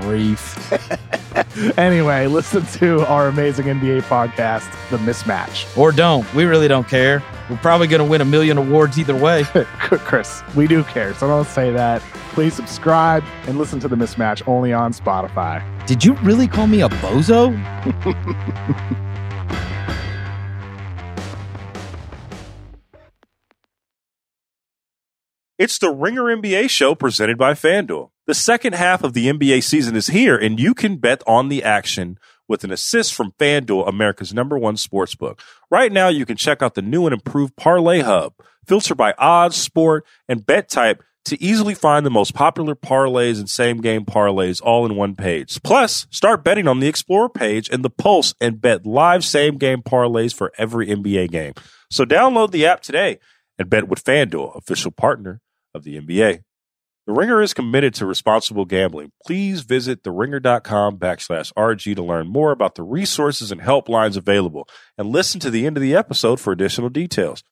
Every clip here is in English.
grief. Anyway, listen to our amazing NBA podcast, The Mismatch. Or don't. We really don't care. We're probably going to win a million awards either way. Chris, we do care, so don't say that. Please subscribe and listen to The Mismatch only on Spotify. Did you really call me a bozo? It's the Ringer NBA show presented by FanDuel. The second half of the NBA season is here, and you can bet on the action with an assist from FanDuel, America's #1 sportsbook. Right now, you can check out the new and improved Parlay Hub. Filter by odds, sport, and bet type to easily find the most popular parlays and same-game parlays all in one page. Plus, start betting on the Explorer page and the Pulse and bet live same-game parlays for every NBA game. So download the app today and bet with FanDuel, official partner of the NBA. The Ringer is committed to responsible gambling. Please visit theringer.com/RG to learn more about the resources and helplines available, and listen to the end of the episode for additional details.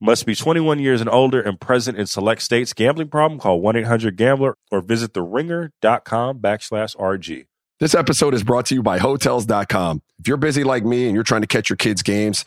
Must be 21 years and older and present in select states. Gambling problem? Call 1-800-GAMBLER or visit theringer.com/RG. This episode is brought to you by Hotels.com. If you're busy like me and you're trying to catch your kids' games,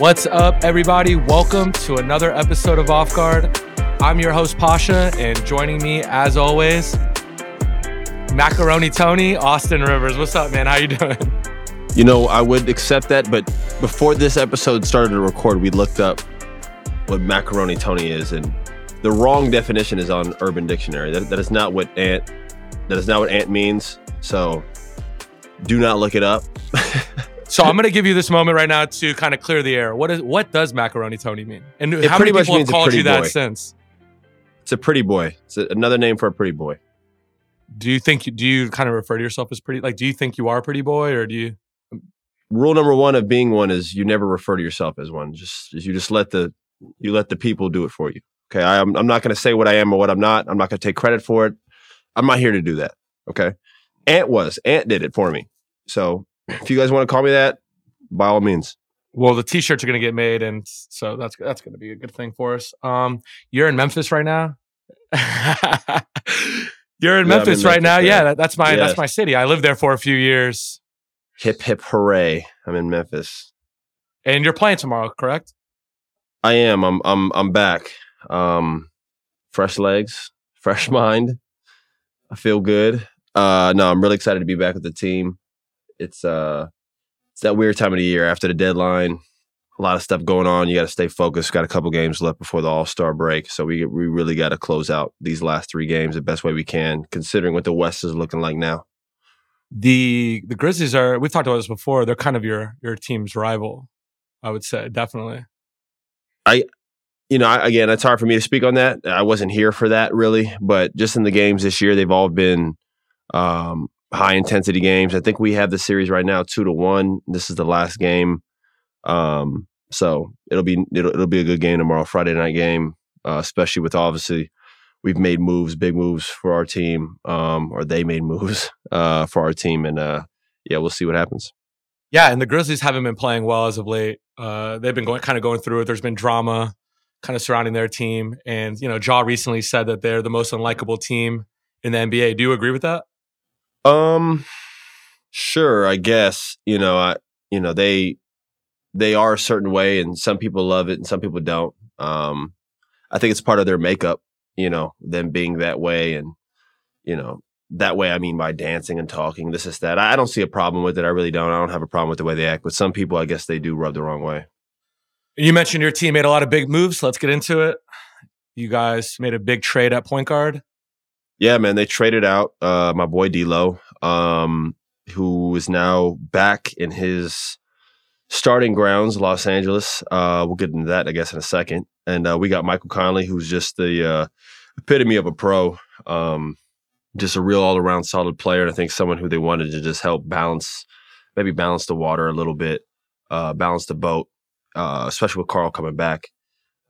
What's up, everybody? Welcome to another episode of Off Guard. I'm your host, Pasha, and joining me, as always, Macaroni Tony, Austin Rivers. What's up, man? How you doing? You know, I would accept that, but before this episode started to record, we looked up what Macaroni Tony is, and the wrong definition is on Urban Dictionary. That is not what ant means, so do not look it up. So I'm going to give you this moment right now to kind of clear the air. What does Macaroni Tony mean? And how many people have called you that since? It's a pretty boy. It's another name for a pretty boy. Do you kind of refer to yourself as pretty? Like, do you think you are a pretty boy, or do you? Rule number one of being one is you never refer to yourself as one. You just let the people do it for you. Okay, I'm not going to say what I am or what I'm not. I'm not going to take credit for it. I'm not here to do that. Okay, Ant did it for me. So if you guys want to call me that, by all means. Well, the t-shirts are going to get made, and so that's going to be a good thing for us. You're in Memphis right now. You're in Memphis right now. Yeah, that's my city. I lived there for a few years. Hip, hip, hooray. I'm in Memphis. And you're playing tomorrow, correct? I am. I'm back. Fresh legs, fresh mind. I feel good. No, I'm really excited to be back with the team. It's that weird time of the year after the deadline. A lot of stuff going on. You got to stay focused. Got a couple games left before the All-Star break. So we really got to close out these last 3 games the best way we can, considering what the West is looking like now. The Grizzlies are, we've talked about this before, they're kind of your team's rival, I would say, definitely. Again, it's hard for me to speak on that. I wasn't here for that, really. But just in the games this year, they've all been high-intensity games. I think we have the series right now 2-1. This is the last game. So it'll be a good game tomorrow, Friday night game, especially with, obviously, we've made moves, big moves for our team, or they made moves for our team. And, yeah, we'll see what happens. Yeah, and the Grizzlies haven't been playing well as of late. They've been going through it. There's been drama kind of surrounding their team. And, you know, Ja recently said that they're the most unlikable team in the NBA. Do you agree with that? Sure, I guess, they are a certain way, and some people love it and some people don't. I think it's part of their makeup, them being that way. And, you know, that way I mean by dancing and talking, this is that. I don't see a problem with it. I really don't. I don't have a problem with the way they act. But some people, I guess they do rub the wrong way. You mentioned your team made a lot of big moves. Let's get into it. You guys made a big trade at point guard. Yeah, man. They traded out my boy D'Lo, who is now back in his starting grounds, Los Angeles. We'll get into that, I guess, in a second. And we got Michael Conley, who's just the epitome of a pro. Just a real all-around solid player. And I think someone who they wanted to just help balance, maybe balance the water a little bit, balance the boat, especially with Carl coming back.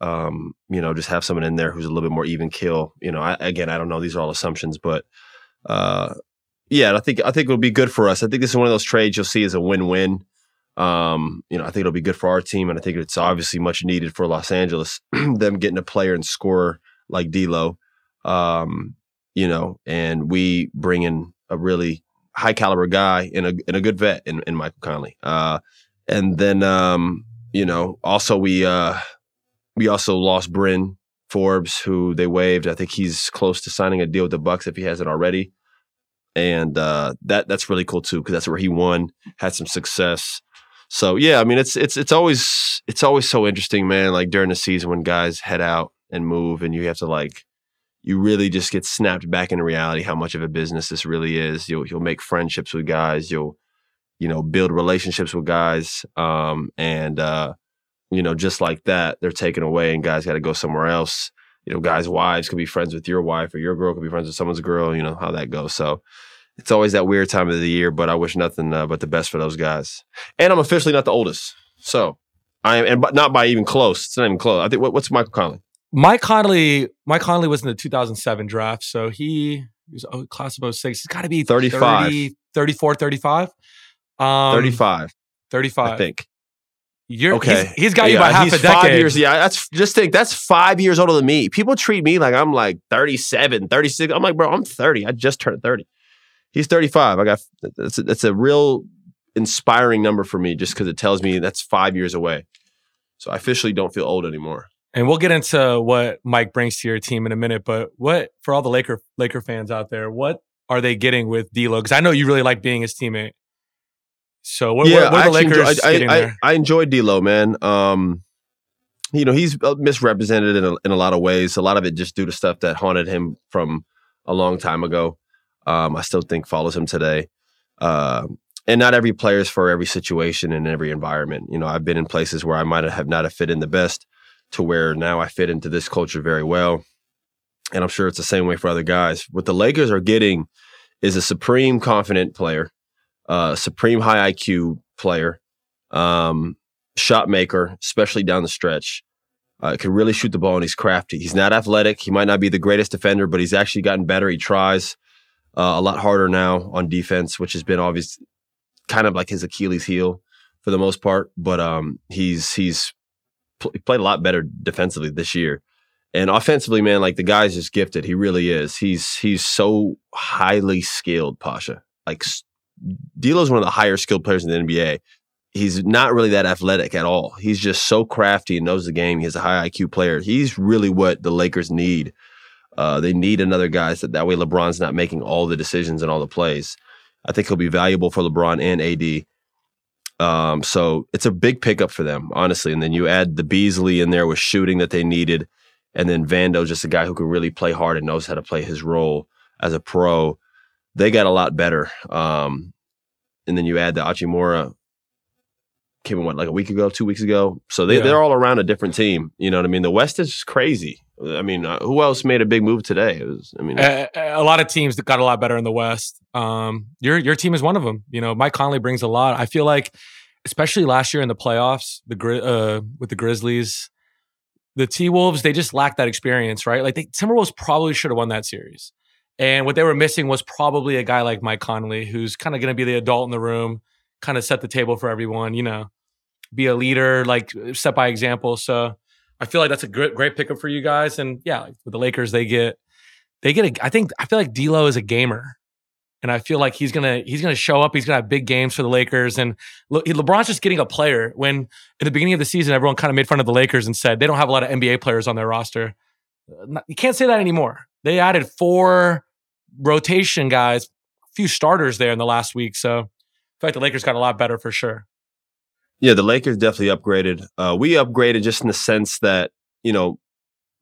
You know, just have someone in there who's a little bit more even keel. You know, I don't know. These are all assumptions, but yeah, I think it'll be good for us. I think this is one of those trades you'll see as a win-win. You know, I think it'll be good for our team, and I think it's obviously much needed for Los Angeles. Them getting a player and scorer like D'Lo, you know, and we bring in a really high caliber guy and a good vet in Michael Conley. And then you know, also we also lost Bryn Forbes, who they waived. I think he's close to signing a deal with the Bucks if he hasn't already. And that's really cool too, because that's where he won, had some success. So yeah, I mean, it's always so interesting, man. Like during the season when guys head out and move, and you have to like, you really just get snapped back into reality how much of a business this really is. You'll make friendships with guys, you'll build relationships with guys, and you know, just like that, they're taken away, and guys got to go somewhere else. You know, guys' wives could be friends with your wife, or your girl could be friends with someone's girl. You know how that goes. So it's always that weird time of the year, but I wish nothing but the best for those guys. And I'm officially not the oldest, so I am, and but not by even close. It's not even close. I think what's Michael Conley? Mike Conley was in the 2007 draft, so he was class of 06. He's got to be 35, 34, 35, 35, I think. You're okay. He's got you by half a decade. 5 years, yeah, that's 5 years older than me. People treat me like I'm like 37, 36. I'm like, bro, I'm 30. I just turned 30. He's 35. That's a real inspiring number for me, just because it tells me that's 5 years away. So I officially don't feel old anymore. And we'll get into what Mike brings to your team in a minute. But what, for all the Laker fans out there, what are they getting with D'Lo? Because I know you really like being his teammate. So what are the Lakers getting there? I enjoy D'Lo, man. You know, he's misrepresented in a lot of ways. A lot of it just due to stuff that haunted him from a long time ago. I still think follows him today. And not every player is for every situation and every environment. You know, I've been in places where I might have not fit in the best, to where now I fit into this culture very well. And I'm sure it's the same way for other guys. What the Lakers are getting is a supreme confident player. Supreme high IQ player, shot maker, especially down the stretch. Can really shoot the ball, and he's crafty. He's not athletic. He might not be the greatest defender, but he's actually gotten better. He tries a lot harder now on defense, which has been obvious, kind of like his Achilles heel for the most part. But he's played a lot better defensively this year. And offensively, man, like the guy's just gifted. He really is. He's so highly skilled, Pasha. Like, D'Lo's one of the higher skilled players in the NBA. He's not really that athletic at all. He's just so crafty and knows the game. He's a high IQ player. He's really what the Lakers need. They need another guy so that way LeBron's not making all the decisions and all the plays. I think he'll be valuable for LeBron and AD. So it's a big pickup for them, honestly. And then you add the Beasley in there with shooting that they needed. And then Vando's just a guy who can really play hard and knows how to play his role as a pro. They got a lot better. And then you add the Achimura, came in, what, like a week ago, 2 weeks ago? So they're all around a different team. You know what I mean? The West is crazy. I mean, who else made a big move today? A lot of teams that got a lot better in the West. Your team is one of them. You know, Mike Conley brings a lot. I feel like, especially last year in the playoffs, with the Grizzlies, the T-Wolves, they just lacked that experience, right? Like, Timberwolves probably should have won that series. And what they were missing was probably a guy like Mike Conley, who's kind of going to be the adult in the room, kind of set the table for everyone, you know, be a leader, like set by example. So I feel like that's a great pickup for you guys. And yeah, like with the Lakers, I feel like D'Lo is a gamer, and I feel like he's gonna show up. He's gonna have big games for the Lakers. And LeBron's just getting a player. When at the beginning of the season, everyone kind of made fun of the Lakers and said they don't have a lot of NBA players on their roster. You can't say that anymore. They added four rotation guys, a few starters there in the last week. So I feel like the Lakers got a lot better for sure. Yeah, the Lakers definitely upgraded. We upgraded just in the sense that, you know,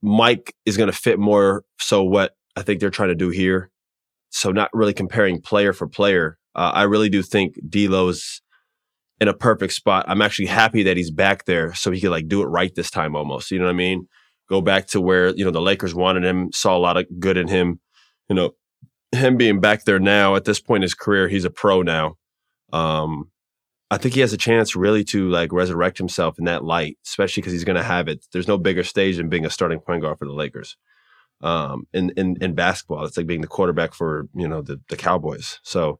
Mike is going to fit more so what I think they're trying to do here. So not really comparing player for player. I really do think D'Lo's in a perfect spot. I'm actually happy that he's back there so he could like do it right this time almost. You know what I mean? Go back to where, you know, the Lakers wanted him, saw a lot of good in him. You know, him being back there now at this point in his career, he's a pro now. I think he has a chance really to like resurrect himself in that light, especially because he's going to have it. There's no bigger stage than being a starting point guard for the Lakers. In basketball, it's like being the quarterback for, you know, the Cowboys. So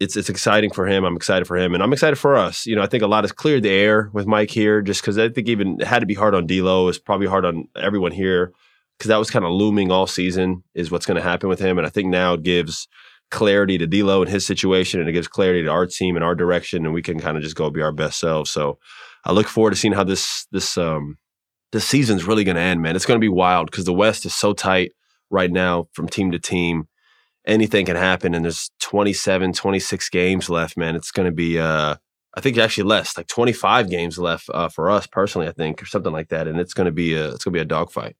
it's exciting for him. I'm excited for him, and I'm excited for us. You know, I think a lot has cleared the air with Mike here, just because I think even it had to be hard on D'Lo. It's probably hard on everyone here because that was kind of looming all season is what's going to happen with him, and I think now it gives clarity to D'Lo and his situation, and it gives clarity to our team and our direction, and we can kind of just go be our best selves. So I look forward to seeing how this season's really going to end, man. It's going to be wild because the West is so tight right now from team to team. Anything can happen, and there's 27, 26 games left, man. It's going to be, I think actually less, like 25 games left for us personally, I think, or something like that. And it's going to be a dogfight.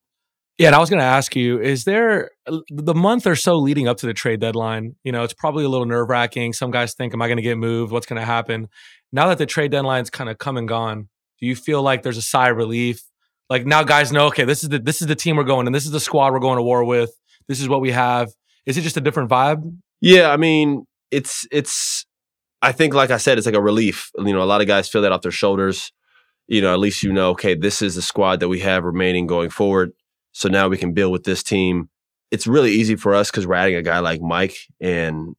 Yeah, and I was going to ask you, is there the month or so leading up to the trade deadline? You know, it's probably a little nerve-wracking. Some guys think, am I going to get moved? What's going to happen? Now that the trade deadline's kind of come and gone, do you feel like there's a sigh of relief? Like now guys know, okay, this is the team we're going and this is the squad we're going to war with. This is what we have. Is it just a different vibe? Yeah, I mean, it's I think like I said, it's like a relief. You know, a lot of guys feel that off their shoulders. You know, at least you know, okay, this is the squad that we have remaining going forward. So now we can build with this team. It's really easy for us because we're adding a guy like Mike, and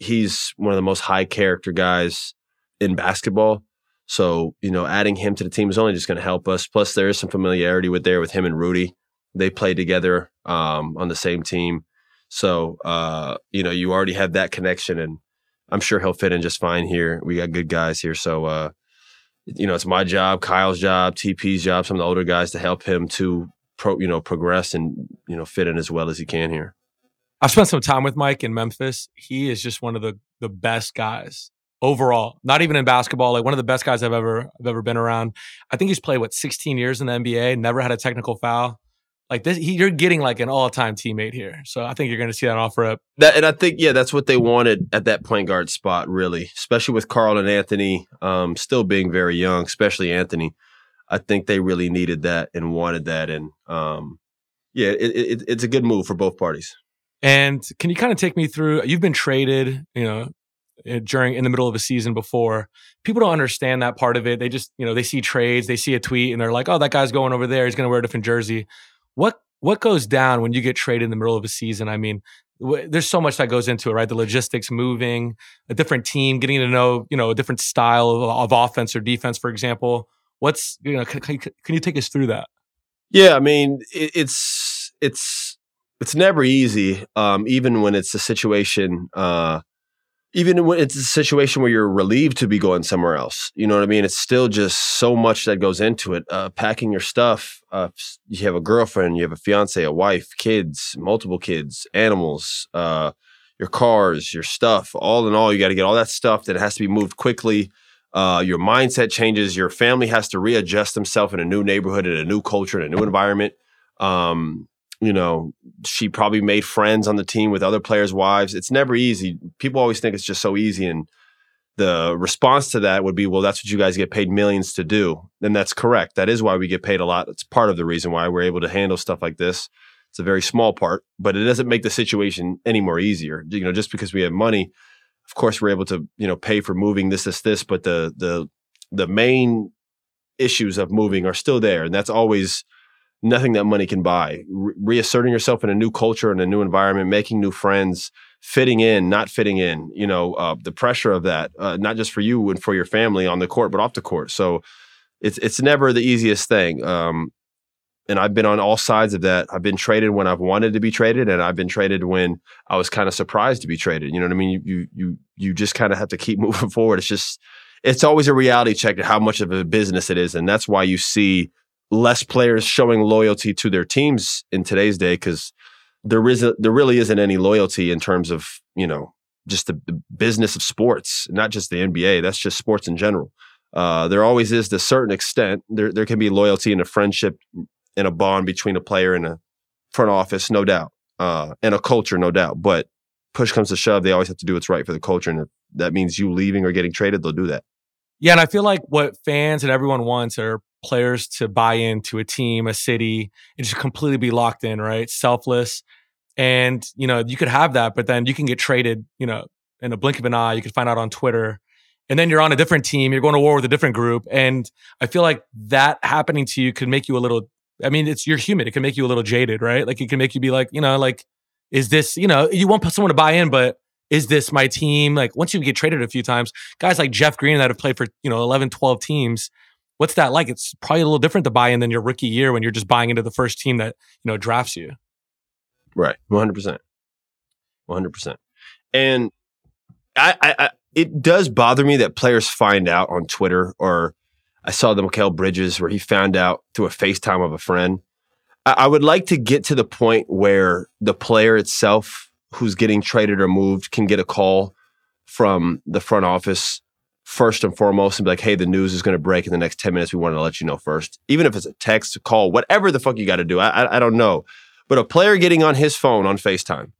he's one of the most high character guys in basketball. So, you know, adding him to the team is only just going to help us. Plus, there is some familiarity with him and Rudy. They play together on the same team. So, you know, you already have that connection, and I'm sure he'll fit in just fine here. We got good guys here. So, you know, it's my job, Kyle's job, TP's job, some of the older guys to help him to progress and, you know, fit in as well as he can here. I've spent some time with Mike in Memphis. He is just one of the best guys overall, not even in basketball, like one of the best guys I've ever been around. I think he's played, 16 years in the NBA, never had a technical foul. Like this, you're getting like an all-time teammate here. So I think you're going to see that offer up. And I think, yeah, that's what they wanted at that point guard spot, really, especially with Carl and Anthony still being very young, especially Anthony. I think they really needed that and wanted that. And yeah, it's a good move for both parties. And can you kind of take me through, you've been traded, you know, in the middle of a season before. People don't understand that part of it. They just, you know, they see trades, they see a tweet and they're like, oh, that guy's going over there. He's going to wear a different jersey. What goes down when you get traded in the middle of a season? I mean, there's so much that goes into it, right? The logistics, moving, a different team, getting to know, you know, a different style of offense or defense, for example. What's, you know, can you take us through that? Yeah, I mean, it's never easy, even when it's a situation, even when it's a situation where you're relieved to be going somewhere else. You know what I mean? It's still just so much that goes into it. Packing your stuff, you have a girlfriend, you have a fiance, a wife, kids, multiple kids, animals, your cars, your stuff. All in all, you got to get all that stuff that has to be moved quickly. Your mindset changes. Your family has to readjust themselves in a new neighborhood, in a new culture, in a new environment. You know, she probably made friends on the team with other players' wives. It's never easy. People always think it's just so easy. And the response to that would be, well, that's what you guys get paid millions to do. And that's correct. That is why we get paid a lot. It's part of the reason why we're able to handle stuff like this. It's a very small part, but it doesn't make the situation any more easier. You know, just because we have money, of course, we're able to, you know, pay for moving this, but the main issues of moving are still there. And that's always nothing that money can buy. Reasserting yourself in a new culture, in a new environment, making new friends, fitting in, not fitting in, you know, the pressure of that, not just for you and for your family on the court, but off the court. So it's never the easiest thing. And I've been on all sides of that. I've been traded when I've wanted to be traded, and I've been traded when I was kind of surprised to be traded. You know what I mean? You just kind of have to keep moving forward. It's always a reality check to how much of a business it is. And that's why you see less players showing loyalty to their teams in today's day, because there really isn't any loyalty in terms of, you know, just the business of sports, not just the NBA. That's just sports in general. There always is, to a certain extent, there can be loyalty and a friendship and a bond between a player and a front office, no doubt, and a culture, no doubt. But push comes to shove, they always have to do what's right for the culture. And if that means you leaving or getting traded, they'll do that. Yeah, and I feel like what fans and everyone wants are players to buy into a team, a city, and just completely be locked in, right? Selfless. And, you know, you could have that, but then you can get traded, you know, in a blink of an eye. You could find out on Twitter. And then you're on a different team. You're going to war with a different group. And I feel like that happening to you could make you a little, I mean, it's, you're human. It can make you a little jaded, right? Like, it can make you be like, you know, like, is this, you know, you want someone to buy in, but is this my team? Like, once you get traded a few times, guys like Jeff Green that have played for, you know, 11, 12 teams, what's that like? It's probably a little different to buy in than your rookie year when you're just buying into the first team that, you know, drafts you. Right. 100%. 100%. And I it does bother me that players find out on Twitter, or I saw the Mikal Bridges where he found out through a FaceTime of a friend. I would like to get to the point where the player itself who's getting traded or moved can get a call from the front office first and foremost and be like, hey, the news is going to break in the next 10 minutes. We wanted to let you know first. Even if it's a text, a call, whatever the fuck you got to do. I don't know. But a player getting on his phone on FaceTime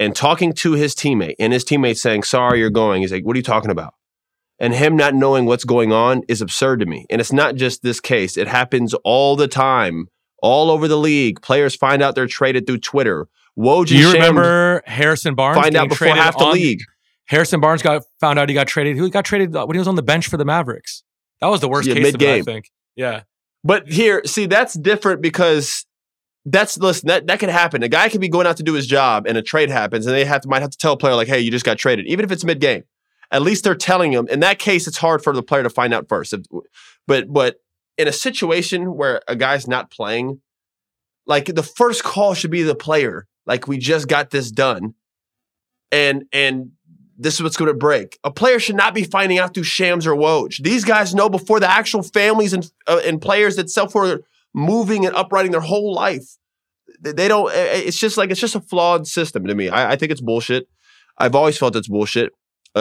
and talking to his teammate, and his teammate saying, sorry, you're going. He's like, what are you talking about? And him not knowing what's going on is absurd to me. And it's not just this case. It happens all the time, all over the league. Players find out they're traded through Twitter. Woj, do you remember Harrison Barnes? Find out before half the league. Harrison Barnes found out he got traded. He got traded when he was on the bench for the Mavericks. That was the worst case of it, I think. Yeah. But here, see, that's different because... That could happen. A guy could be going out to do his job and a trade happens and they might have to tell a player like, hey, you just got traded. Even if it's mid-game, at least they're telling him. In that case, it's hard for the player to find out first. But in a situation where a guy's not playing, like the first call should be the player. Like, we just got this done and this is what's going to break. A player should not be finding out through Shams or Woj. These guys know before the actual families and players that sell for moving and uprighting their whole life. They don't, it's just a flawed system to me. I think it's bullshit. I've always felt it's bullshit.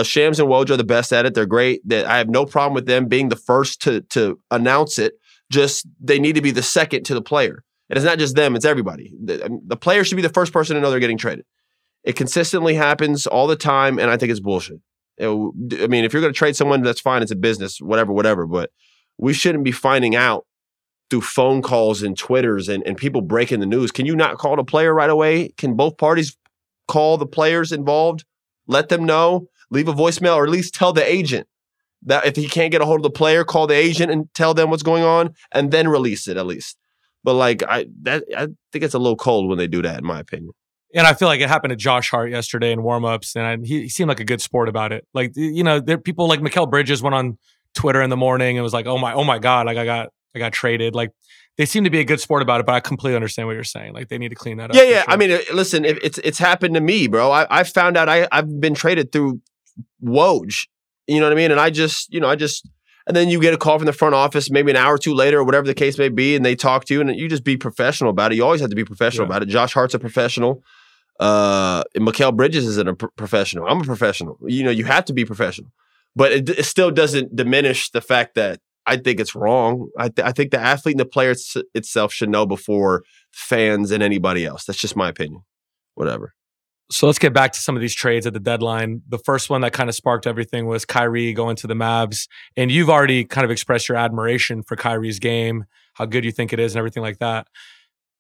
Shams and Woj are the best at it. They're great. I have no problem with them being the first to announce it. Just they need to be the second to the player. And it's not just them, it's everybody. The player should be the first person to know they're getting traded. It consistently happens all the time, and I think it's bullshit. I mean, if you're going to trade someone, that's fine. It's a business, whatever. But we shouldn't be finding out through phone calls and Twitters and people breaking the news. Can you not call the player right away? Can both parties call the players involved, let them know, leave a voicemail, or at least tell the agent that if he can't get a hold of the player, call the agent and tell them what's going on and then release it at least. But like, I think it's a little cold when they do that, in my opinion. And I feel like it happened to Josh Hart yesterday in warmups, and he seemed like a good sport about it. Like, you know, there people like Mikal Bridges went on Twitter in the morning and was like, oh my God, like I got traded. Like, they seem to be a good sport about it, but I completely understand what you're saying. Like, they need to clean that up. Yeah. Sure. I mean, listen, it's happened to me, bro. I found out I've been traded through Woj. You know what I mean? And and then you get a call from the front office maybe an hour or two later or whatever the case may be, and they talk to you, and you just be professional about it. You always have to be professional about it. Josh Hart's a professional. And Mikal Bridges isn't a professional. I'm a professional. You know, you have to be professional. But it still doesn't diminish the fact that I think it's wrong. I think the athlete and the player itself should know before fans and anybody else. That's just my opinion. Whatever. So let's get back to some of these trades at the deadline. The first one that kind of sparked everything was Kyrie going to the Mavs. And you've already kind of expressed your admiration for Kyrie's game, how good you think it is and everything like that.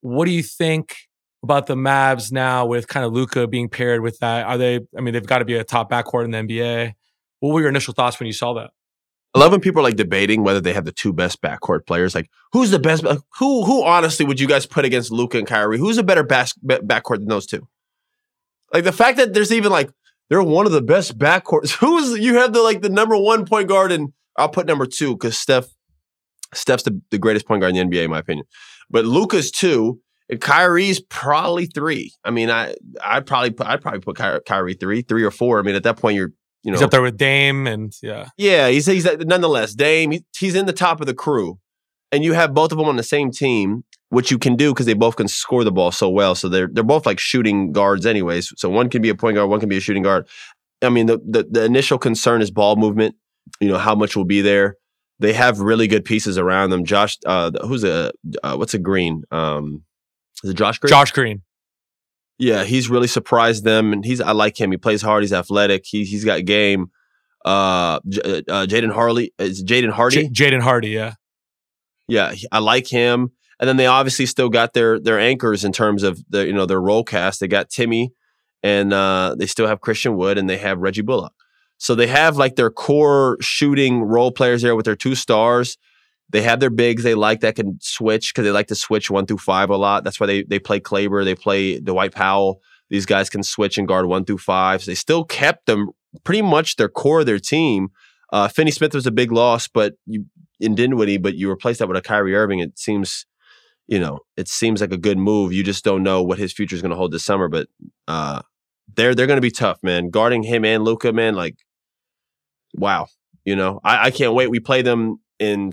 What do you think about the Mavs now with kind of Luka being paired with that? They've got to be a top backcourt in the NBA. What were your initial thoughts when you saw that? I love when people are like debating whether they have the two best backcourt players. Like, who's the best? Like, who honestly would you guys put against Luka and Kyrie? Who's a better backcourt than those two? Like, the fact that there's even like, they're one of the best backcourts. You have the number one point guard, and I'll put number two because Steph's the greatest point guard in the NBA, in my opinion. But Luka's two and Kyrie's probably three. I mean, I'd probably put Kyrie three or four. I mean, at that point, you know, he's up there with Dame and yeah. Yeah, he's nonetheless, Dame, he's in the top of the crew. And you have both of them on the same team. which you can do because they both can score the ball so well. So they're both like shooting guards anyways. So one can be a point guard, one can be a shooting guard. I mean, the initial concern is ball movement, you know, how much will be there. They have really good pieces around them. Josh, Green? Is it Josh Green? Josh Green. Yeah, he's really surprised them, and I like him. He plays hard. He's athletic. He's got game. Jaden Hardy. Jaden Hardy, yeah. Yeah, I like him. And then they obviously still got their anchors in terms of their role cast. They got Timmy, and they still have Christian Wood, and they have Reggie Bullock. So they have like their core shooting role players there with their two stars. They have their bigs they like that can switch because they like to switch 1 through 5 a lot. That's why they play Kleber, they play Dwight Powell. These guys can switch and guard 1 through 5. So they still kept them pretty much their core of their team. Finney Smith was a big loss, in Dinwiddie, but you replaced that with a Kyrie Irving. It seems like a good move. You just don't know what his future is going to hold this summer, but they're going to be tough, man. Guarding him and Luka, man, like, wow. I can't wait. We play them in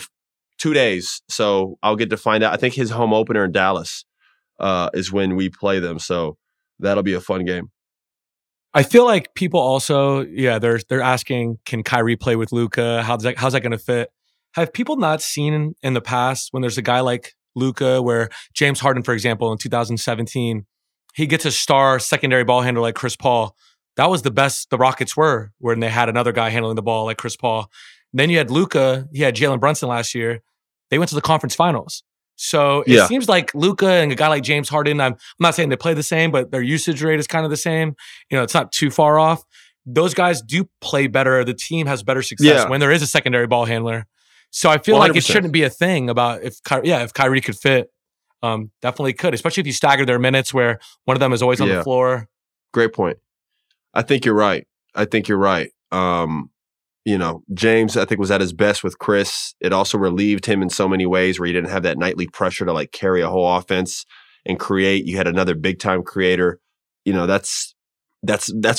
2 days, so I'll get to find out. I think his home opener in Dallas is when we play them, so that'll be a fun game. I feel like people also, they're asking, can Kyrie play with Luka? How's that going to fit? Have people not seen in the past when there's a guy like Luka, where James Harden, for example, in 2017, he gets a star secondary ball handler like Chris Paul. That was the best the Rockets were when they had another guy handling the ball like Chris Paul. And then you had Luka. He had Jalen Brunson last year. They went to the conference finals. So it seems like Luka and a guy like James Harden, I'm not saying they play the same, but their usage rate is kind of the same. It's not too far off. Those guys do play better. The team has better success when there is a secondary ball handler. So I feel 100%. Like it shouldn't be a thing about if Kyrie could fit. Definitely could, especially if you stagger their minutes where one of them is always on the floor. Great point. I think you're right. James, I think, was at his best with Chris. It also relieved him in so many ways where he didn't have that nightly pressure to like carry a whole offense and create. You had another big time creator. That's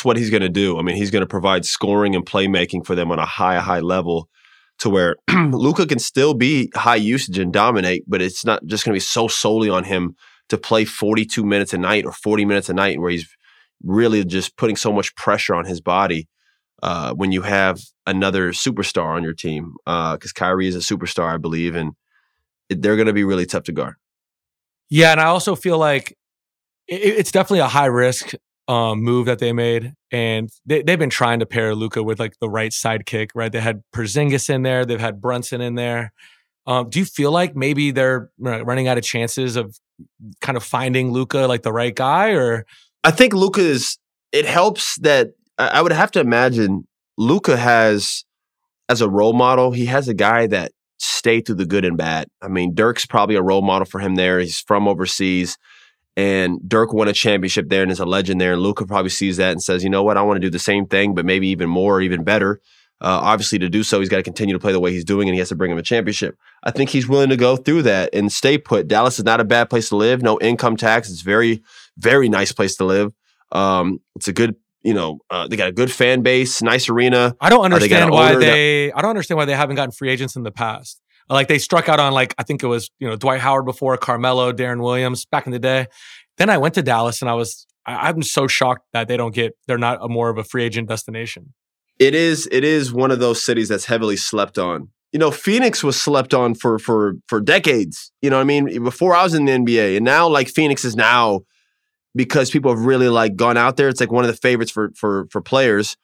what he's going to do. I mean, he's going to provide scoring and playmaking for them on a high level. To where Luka can still be high usage and dominate, but it's not just going to be so solely on him to play 42 minutes a night or 40 minutes a night, where he's really just putting so much pressure on his body when you have another superstar on your team. Because Kyrie is a superstar, I believe, and they're going to be really tough to guard. Yeah, and I also feel like it's definitely a high risk move that they made, and they've been trying to pair Luka with like the right sidekick, right? They had Porzingis in there, they've had Brunson in there. Do you feel like maybe they're running out of chances of kind of finding Luka like the right guy? Or I think Luka is. It helps that I would have to imagine Luka has, as a role model, he has a guy that stayed through the good and bad. I mean, Dirk's probably a role model for him there. He's from overseas. And Dirk won a championship there and is a legend there. And Luka probably sees that and says, you know what, I want to do the same thing, but maybe even more or even better. Obviously, to do so, he's got to continue to play the way he's doing, and he has to bring him a championship. I think he's willing to go through that and stay put. Dallas is not a bad place to live. No income tax. It's very, very nice place to live. It's a good, they got a good fan base, nice arena. I don't understand why they haven't gotten free agents in the past. Like they struck out on I think it was, Dwight Howard before, Carmelo, Darren Williams back in the day. Then I went to Dallas and I'm so shocked that they're not more of a free agent destination. It is one of those cities that's heavily slept on. Phoenix was slept on for decades. Before I was in the NBA, and now Phoenix is now, because people have really gone out there. It's one of the favorites for players.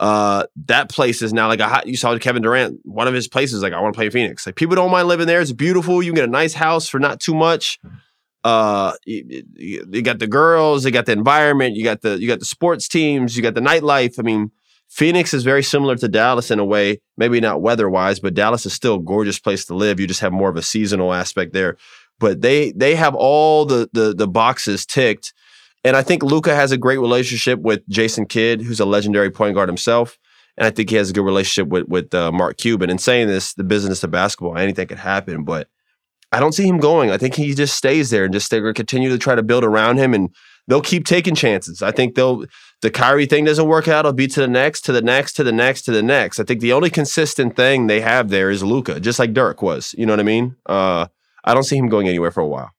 That place is now a hot. You saw Kevin Durant, one of his places, I want to play in Phoenix. People don't mind living there. It's beautiful. You can get a nice house for not too much. You got the girls, they got the environment, you got the sports teams, you got the nightlife. I mean, Phoenix is very similar to Dallas in a way, maybe not weather-wise, but Dallas is still a gorgeous place to live. You just have more of a seasonal aspect there. But they have all the boxes ticked. And I think Luka has a great relationship with Jason Kidd, who's a legendary point guard himself. And I think he has a good relationship with Mark Cuban. And saying this, the business of basketball, anything could happen. But I don't see him going. I think he just stays there, and they're going to continue to try to build around him. And they'll keep taking chances. I think the Kyrie thing doesn't work out, it'll be to the next, to the next, to the next, to the next. I think the only consistent thing they have there is Luka, just like Dirk was. You know what I mean? I don't see him going anywhere for a while.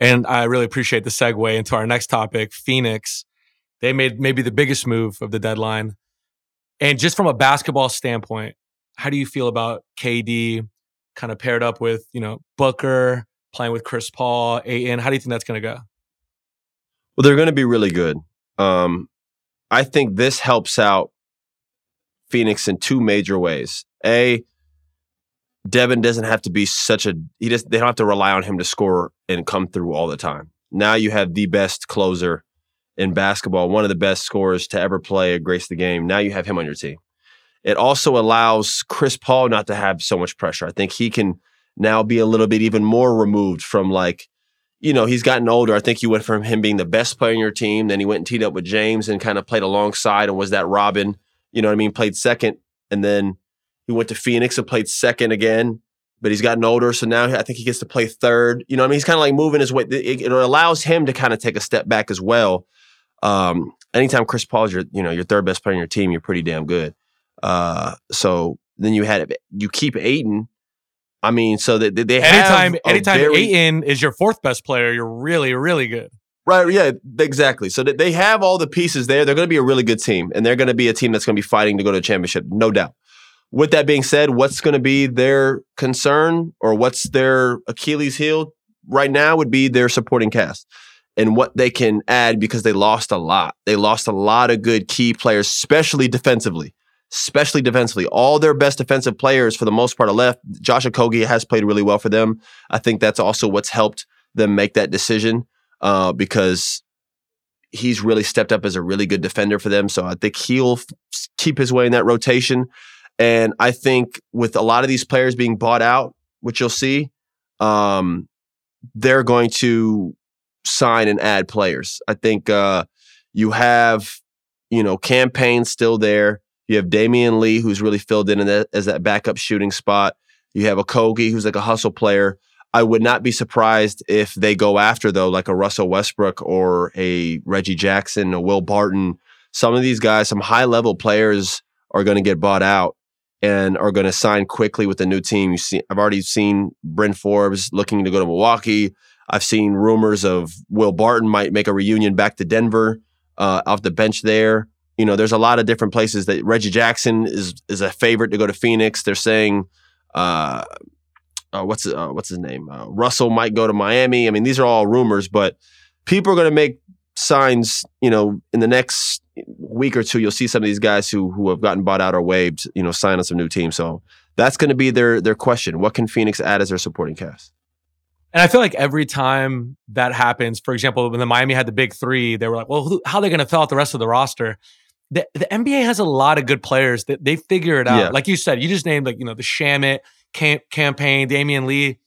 And I really appreciate the segue into our next topic, Phoenix. They made maybe the biggest move of the deadline. And just from a basketball standpoint, how do you feel about KD kind of paired up with, you know, Booker, playing with Chris Paul, Aiden? How do you think that's going to go? Well, they're going to be really good. I think this helps out Phoenix in two major ways. A, Devin doesn't have to be such a... They don't have to rely on him to score and come through all the time. Now you have the best closer in basketball, one of the best scorers to ever play and grace the game. Now you have him on your team. It also allows Chris Paul not to have so much pressure. I think he can now be a little bit even more removed from, like, you know, he's gotten older. I think you went from him being the best player on your team, then he went and teed up with James and kind of played alongside and was that Robin, you know what I mean, played second. And then he went to Phoenix and played second again, but he's gotten older. So now I think he gets to play third. You know what I mean? He's kind of like moving his way. It allows him to kind of take a step back as well. Anytime Chris Paul's your third best player on your team, you're pretty damn good. So then you keep Aiden. I mean, so that they have anytime Aiden is your fourth best player, you're really, really good. Right, yeah, exactly. So they have all the pieces there. They're going to be a really good team, and they're going to be a team that's going to be fighting to go to a championship, no doubt. With that being said, what's going to be their concern or what's their Achilles heel right now would be their supporting cast and what they can add, because they lost a lot. They lost a lot of good key players, especially defensively. All their best defensive players, for the most part, are left. Josh Okogie has played really well for them. I think that's also what's helped them make that decision, because he's really stepped up as a really good defender for them. So I think he'll keep his way in that rotation. And I think with a lot of these players being bought out, which you'll see, they're going to sign and add players. I think you have, Campaign still there. You have Damian Lee, who's really filled in as that backup shooting spot. You have Okogie, who's like a hustle player. I would not be surprised if they go after, though, like a Russell Westbrook or a Reggie Jackson, a Will Barton. Some of these guys, some high-level players are going to get bought out and are going to sign quickly with a new team. I've already seen Bryn Forbes looking to go to Milwaukee. I've seen rumors of Will Barton might make a reunion back to Denver off the bench there. There's a lot of different places that Reggie Jackson is a favorite to go to Phoenix. They're saying, what's his name? Russell might go to Miami. I mean, these are all rumors, but people are going to make signs. In the next week or two, you'll see some of these guys who have gotten bought out or waived, sign on some new team. So that's going to be their question. What can Phoenix add as their supporting cast? And I feel like every time that happens, for example, when the Miami had the big three, they were like, well, how are they going to fill out the rest of the roster? The NBA has a lot of good players that they figure it out. Yeah. Like you said, you just named the Shamit, Campaign, Damian Lee.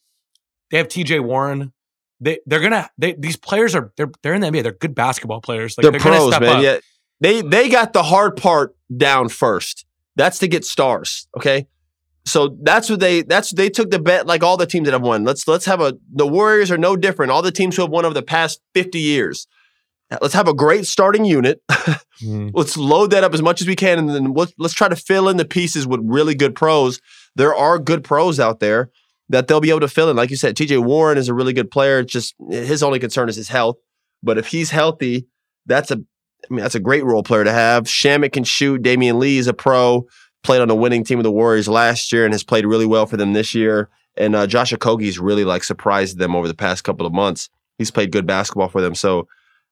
They have TJ Warren. These players they're in the NBA. They're good basketball players. Like, they're pros, step man. Up. Yeah. They got the hard part down first. That's to get stars. Okay. So that's what they took the bet, like all the teams that have won. Let's have the Warriors are no different. All the teams who have won over the past 50 years. Let's have a great starting unit. Let's load that up as much as we can, and then let's try to fill in the pieces with really good pros. There are good pros out there that they'll be able to fill in. Like you said, TJ Warren is a really good player. It's just his only concern is his health. But if he's healthy, that's a great role player to have. Shamit can shoot. Damian Lee is a pro. Played on a winning team with the Warriors last year and has played really well for them this year. And Josh Okogie's really surprised them over the past couple of months. He's played good basketball for them. So,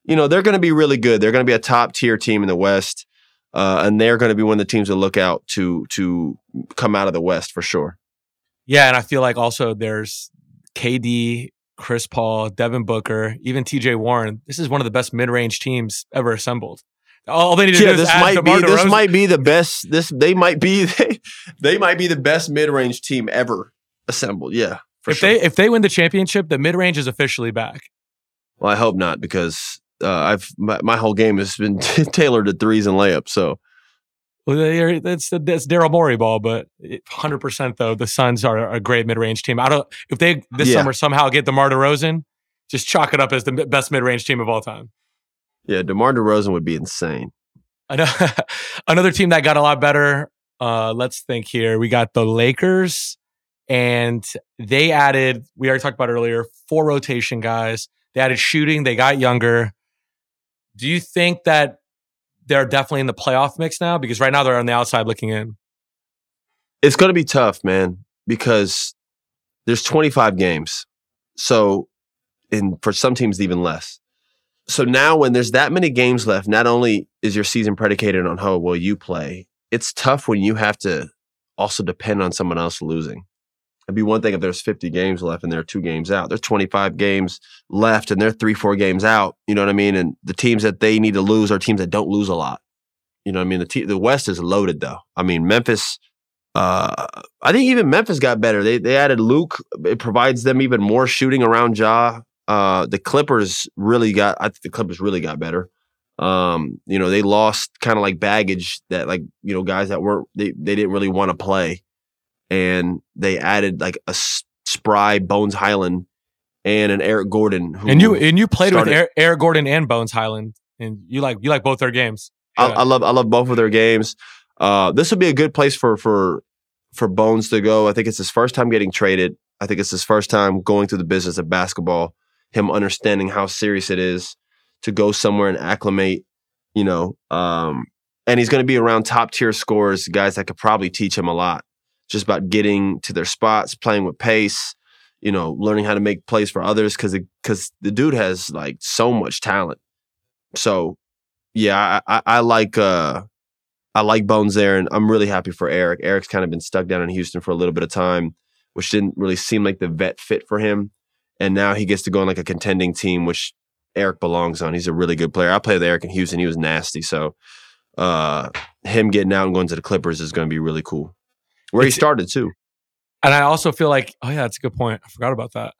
they're going to be really good. They're going to be a top-tier team in the West, and they're going to be one of the teams to look out to come out of the West for sure. Yeah, and I feel like also there's KD, Chris Paul, Devin Booker, even TJ Warren. This is one of the best mid-range teams ever assembled. All they need to do is add DeMar DeRozan. They might be the best mid-range team ever assembled. Yeah, for sure. If they win the championship, the mid-range is officially back. Well, I hope not, because my whole game has been tailored to threes and layups. So, well, that's Daryl Morey ball, but 100% though, the Suns are a great mid-range team. If they this summer somehow get DeMar DeRozan, just chalk it up as the best mid-range team of all time. Yeah, DeMar DeRozan would be insane. I know. Another team that got a lot better. Let's think here. We got the Lakers, and they added, we already talked about earlier, 4 rotation guys. They added shooting. They got younger. Do you think that they're definitely in the playoff mix now? Because right now they're on the outside looking in. It's going to be tough, man, because there's 25 games. So, and for some teams, even less. So now when there's that many games left, not only is your season predicated on how well you play, it's tough when you have to also depend on someone else losing. It'd be one thing if there's 50 games left and they're 2 games out. There's 25 games left and they're 3-4 games out. You know what I mean? And the teams that they need to lose are teams that don't lose a lot. You know what I mean? The West is loaded, though. I mean, Memphis, I think even Memphis got better. They added Luke. It provides them even more shooting around Ja. The Clippers really got better. You know, they lost kind of like baggage that, like, you know, guys that weren't, they didn't really want to play. And they added like a spry Bones Highland and an Eric Gordon. And you played with Eric Gordon and Bones Highland, and you like both their games. Yeah. I love both of their games. This would be a good place for Bones to go. I think it's his first time getting traded. I think it's his first time going through the business of basketball. Him understanding how serious it is to go somewhere and acclimate. You know, and he's going to be around top tier scorers, guys that could probably teach him a lot. Just about getting to their spots, playing with pace, you know, learning how to make plays for others because the dude has like so much talent. So, yeah, I like Bones there, and I'm really happy for Eric. Eric's kind of been stuck down in Houston for a little bit of time, which didn't really seem like the vet fit for him. And now he gets to go on like a contending team, which Eric belongs on. He's a really good player. I played with Eric in Houston; he was nasty. So, him getting out and going to the Clippers is going to be really cool. Where he started, too. And I also feel like, oh, yeah, that's a good point. I forgot about that.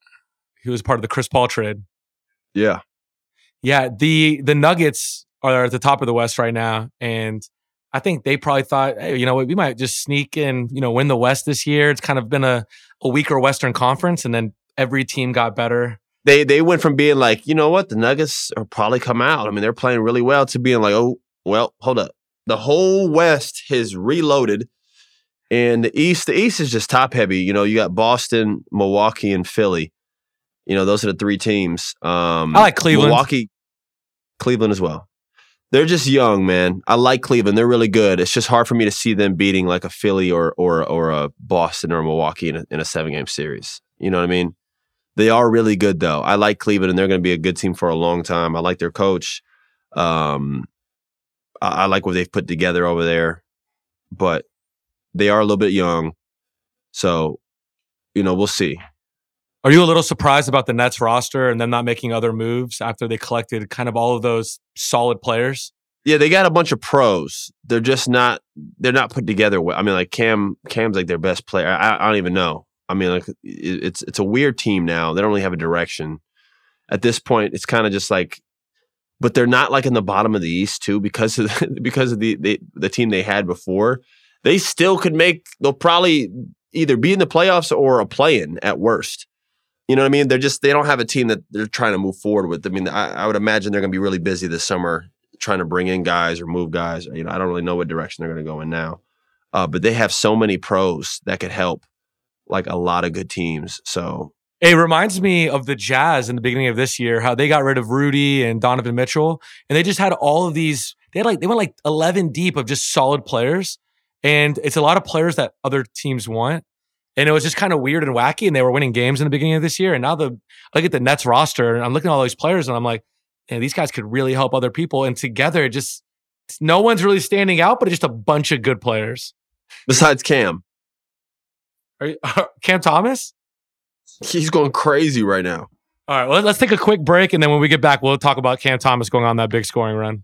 He was part of the Chris Paul trade. Yeah. Yeah, the Nuggets are at the top of the West right now. And I think they probably thought, hey, you know what, we might just sneak in, you know, win the West this year. It's kind of been a weaker Western Conference. And then every team got better. They went from being like, you know what, the Nuggets are probably come out. I mean, they're playing really well to being like, oh, well, hold up. The whole West has reloaded. And the East is just top heavy. You know, you got Boston, Milwaukee, and Philly. You know, those are the 3 teams. I like Cleveland. Milwaukee, Cleveland as well. They're just young, man. I like Cleveland. They're really good. It's just hard for me to see them beating like a Philly or a Boston or a Milwaukee in a 7-game series. You know what I mean? They are really good, though. I like Cleveland, and they're going to be a good team for a long time. I like their coach. I like what they've put together over there. But they are a little bit young. So, you know, we'll see. Are you a little surprised about the Nets roster and them not making other moves after they collected kind of all of those solid players? Yeah, they got a bunch of pros. They're just not, they're not put together well. I mean, like Cam's like their best player. I don't even know. I mean, like it's a weird team now. They don't really have a direction. At this point, it's kind of just like, but they're not like in the bottom of the East too because of the team they had before. They still could make, they'll probably either be in the playoffs or a play-in at worst. You know what I mean? They don't have a team that they're trying to move forward with. I mean, I would imagine they're going to be really busy this summer trying to bring in guys or move guys. You know, I don't really know what direction they're going to go in now. But they have so many pros that could help like a lot of good teams. So it reminds me of the Jazz in the beginning of this year, how they got rid of Rudy and Donovan Mitchell. And they just had all of these, they went like 11 deep of just solid players. And it's a lot of players that other teams want. And it was just kind of weird and wacky. And they were winning games in the beginning of this year. And now I look at the Nets roster and I'm looking at all these players and I'm like, man, these guys could really help other people. And together, it just, no one's really standing out, but it's just a bunch of good players. Besides Cam. Cam Thomas? He's going crazy right now. All right, well, let's take a quick break. And then when we get back, we'll talk about Cam Thomas going on that big scoring run.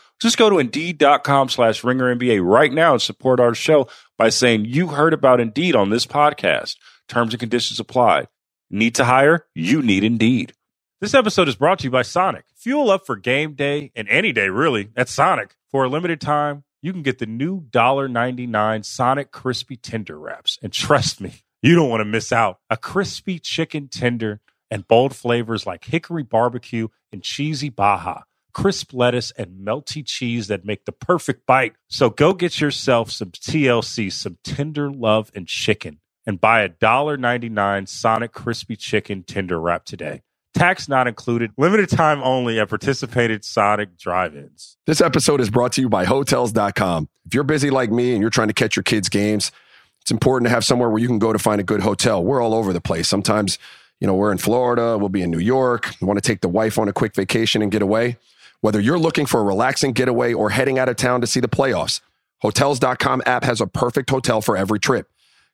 Just go to Indeed.com/RingerNBA right now and support our show by saying you heard about Indeed on this podcast. Terms and conditions apply. Need to hire? You need Indeed. This episode is brought to you by Sonic. Fuel up for game day and any day, really, at Sonic. For a limited time, you can get the new $1.99 Sonic Crispy Tender Wraps. And trust me, you don't want to miss out. A crispy chicken tender and bold flavors like hickory barbecue and cheesy Baja, crisp lettuce, and melty cheese that make the perfect bite. So go get yourself some TLC, some tender love and chicken, and buy a $1.99 Sonic Crispy Chicken Tender Wrap today. Tax not included. Limited time only at participated Sonic drive-ins. This episode is brought to you by Hotels.com. If you're busy like me and you're trying to catch your kids' games, it's important to have somewhere where you can go to find a good hotel. We're all over the place. Sometimes, you know, we're in Florida, we'll be in New York. We want to take the wife on a quick vacation and get away. Whether you're looking for a relaxing getaway or heading out of town to see the playoffs, Hotels.com app has a perfect hotel for every trip.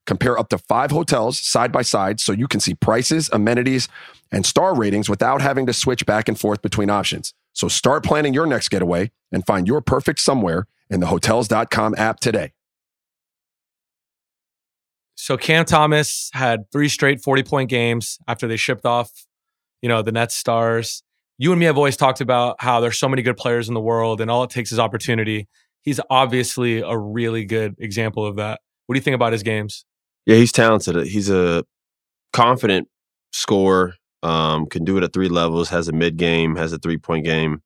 Compare up to 5 hotels side by side so you can see prices, amenities, and star ratings without having to switch back and forth between options. So start planning your next getaway and find your perfect somewhere in the Hotels.com app today. So Cam Thomas had 3 straight 40-point games after they shipped off, you know, the Nets stars. You and me have always talked about how there's so many good players in the world and all it takes is opportunity. He's obviously a really good example of that. What do you think about his games? Yeah, he's talented. He's a confident scorer, can do it at 3 levels, has a mid-game, has a three-point game,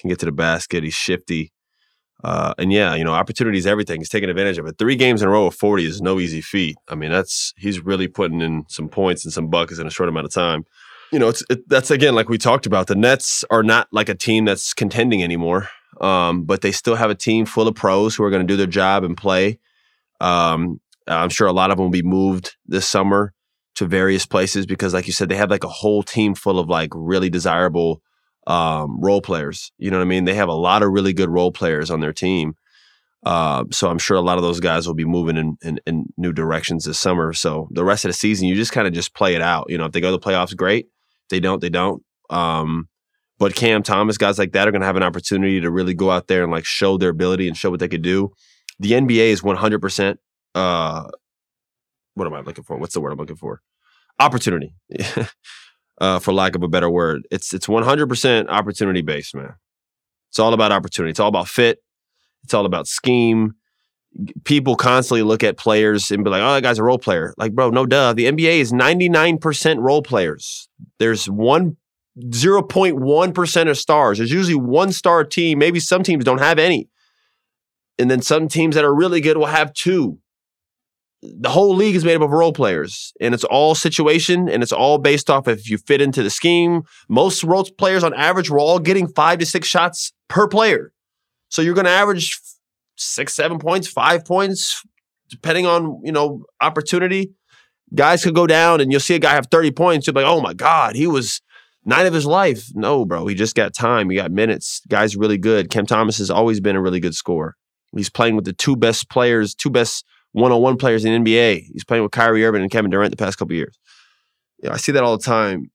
can get to the basket, he's shifty. And yeah, you know, opportunity is everything. He's taking advantage of it. 3 games in a row of 40 is no easy feat. I mean, he's really putting in some points and some buckets in a short amount of time. You know, that's again, like we talked about, the Nets are not like a team that's contending anymore, but they still have a team full of pros who are going to do their job and play. I'm sure a lot of them will be moved this summer to various places because, like you said, they have like a whole team full of like really desirable role players. You know what I mean? They have a lot of really good role players on their team. So I'm sure a lot of those guys will be moving in new directions this summer. So the rest of the season, you just kind of just play it out. You know, if they go to the playoffs, great. If they don't, they don't. But Cam Thomas, guys like that are going to have an opportunity to really go out there and like show their ability and show what they could do. The NBA is 100%. What am I looking for? What's the word I'm looking for? Opportunity, for lack of a better word. It's 100% opportunity based, man. It's all about opportunity. It's all about fit. It's all about scheme. People constantly look at players and be like, "Oh, that guy's a role player." Like, bro, no duh. The NBA is 99% role players. There's 0.1% of stars. There's usually 1-star team. Maybe some teams don't have any. And then some teams that are really good will have 2. The whole league is made up of role players, and it's all situation, and it's all based off if you fit into the scheme. Most role players on average were all getting 5 to 6 shots per player. So you're going to average 6-7 points, 5 points, depending on, you know, opportunity. Guys could go down, and you'll see a guy have 30 points. You'll be like, oh, my God, he was 9 of his life. No, bro, he just got time. He got minutes. The guy's really good. Cam Thomas has always been a really good scorer. He's playing with the 2 best players, 2 best one-on-one players in the NBA. He's playing with Kyrie Irving and Kevin Durant the past couple of years. You know, I see that all the time.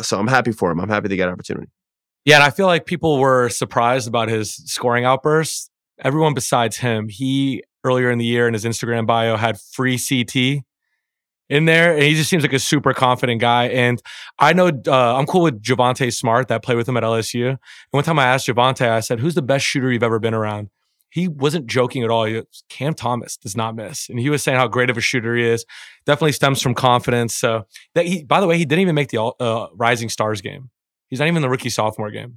So I'm happy for him. I'm happy they got an opportunity. Yeah, and I feel like people were surprised about his scoring outbursts. Everyone besides him. He, earlier in the year in his Instagram bio, had free CT in there. And he just seems like a super confident guy. And I know I'm cool with Javonte Smart that played with him at LSU. And one time I asked Javonte, I said, who's the best shooter you've ever been around? He wasn't joking at all. He was, Cam Thomas does not miss. And he was saying how great of a shooter he is. Definitely stems from confidence. So that he, by the way, he didn't even make the Rising Stars game. He's not even the rookie sophomore game. And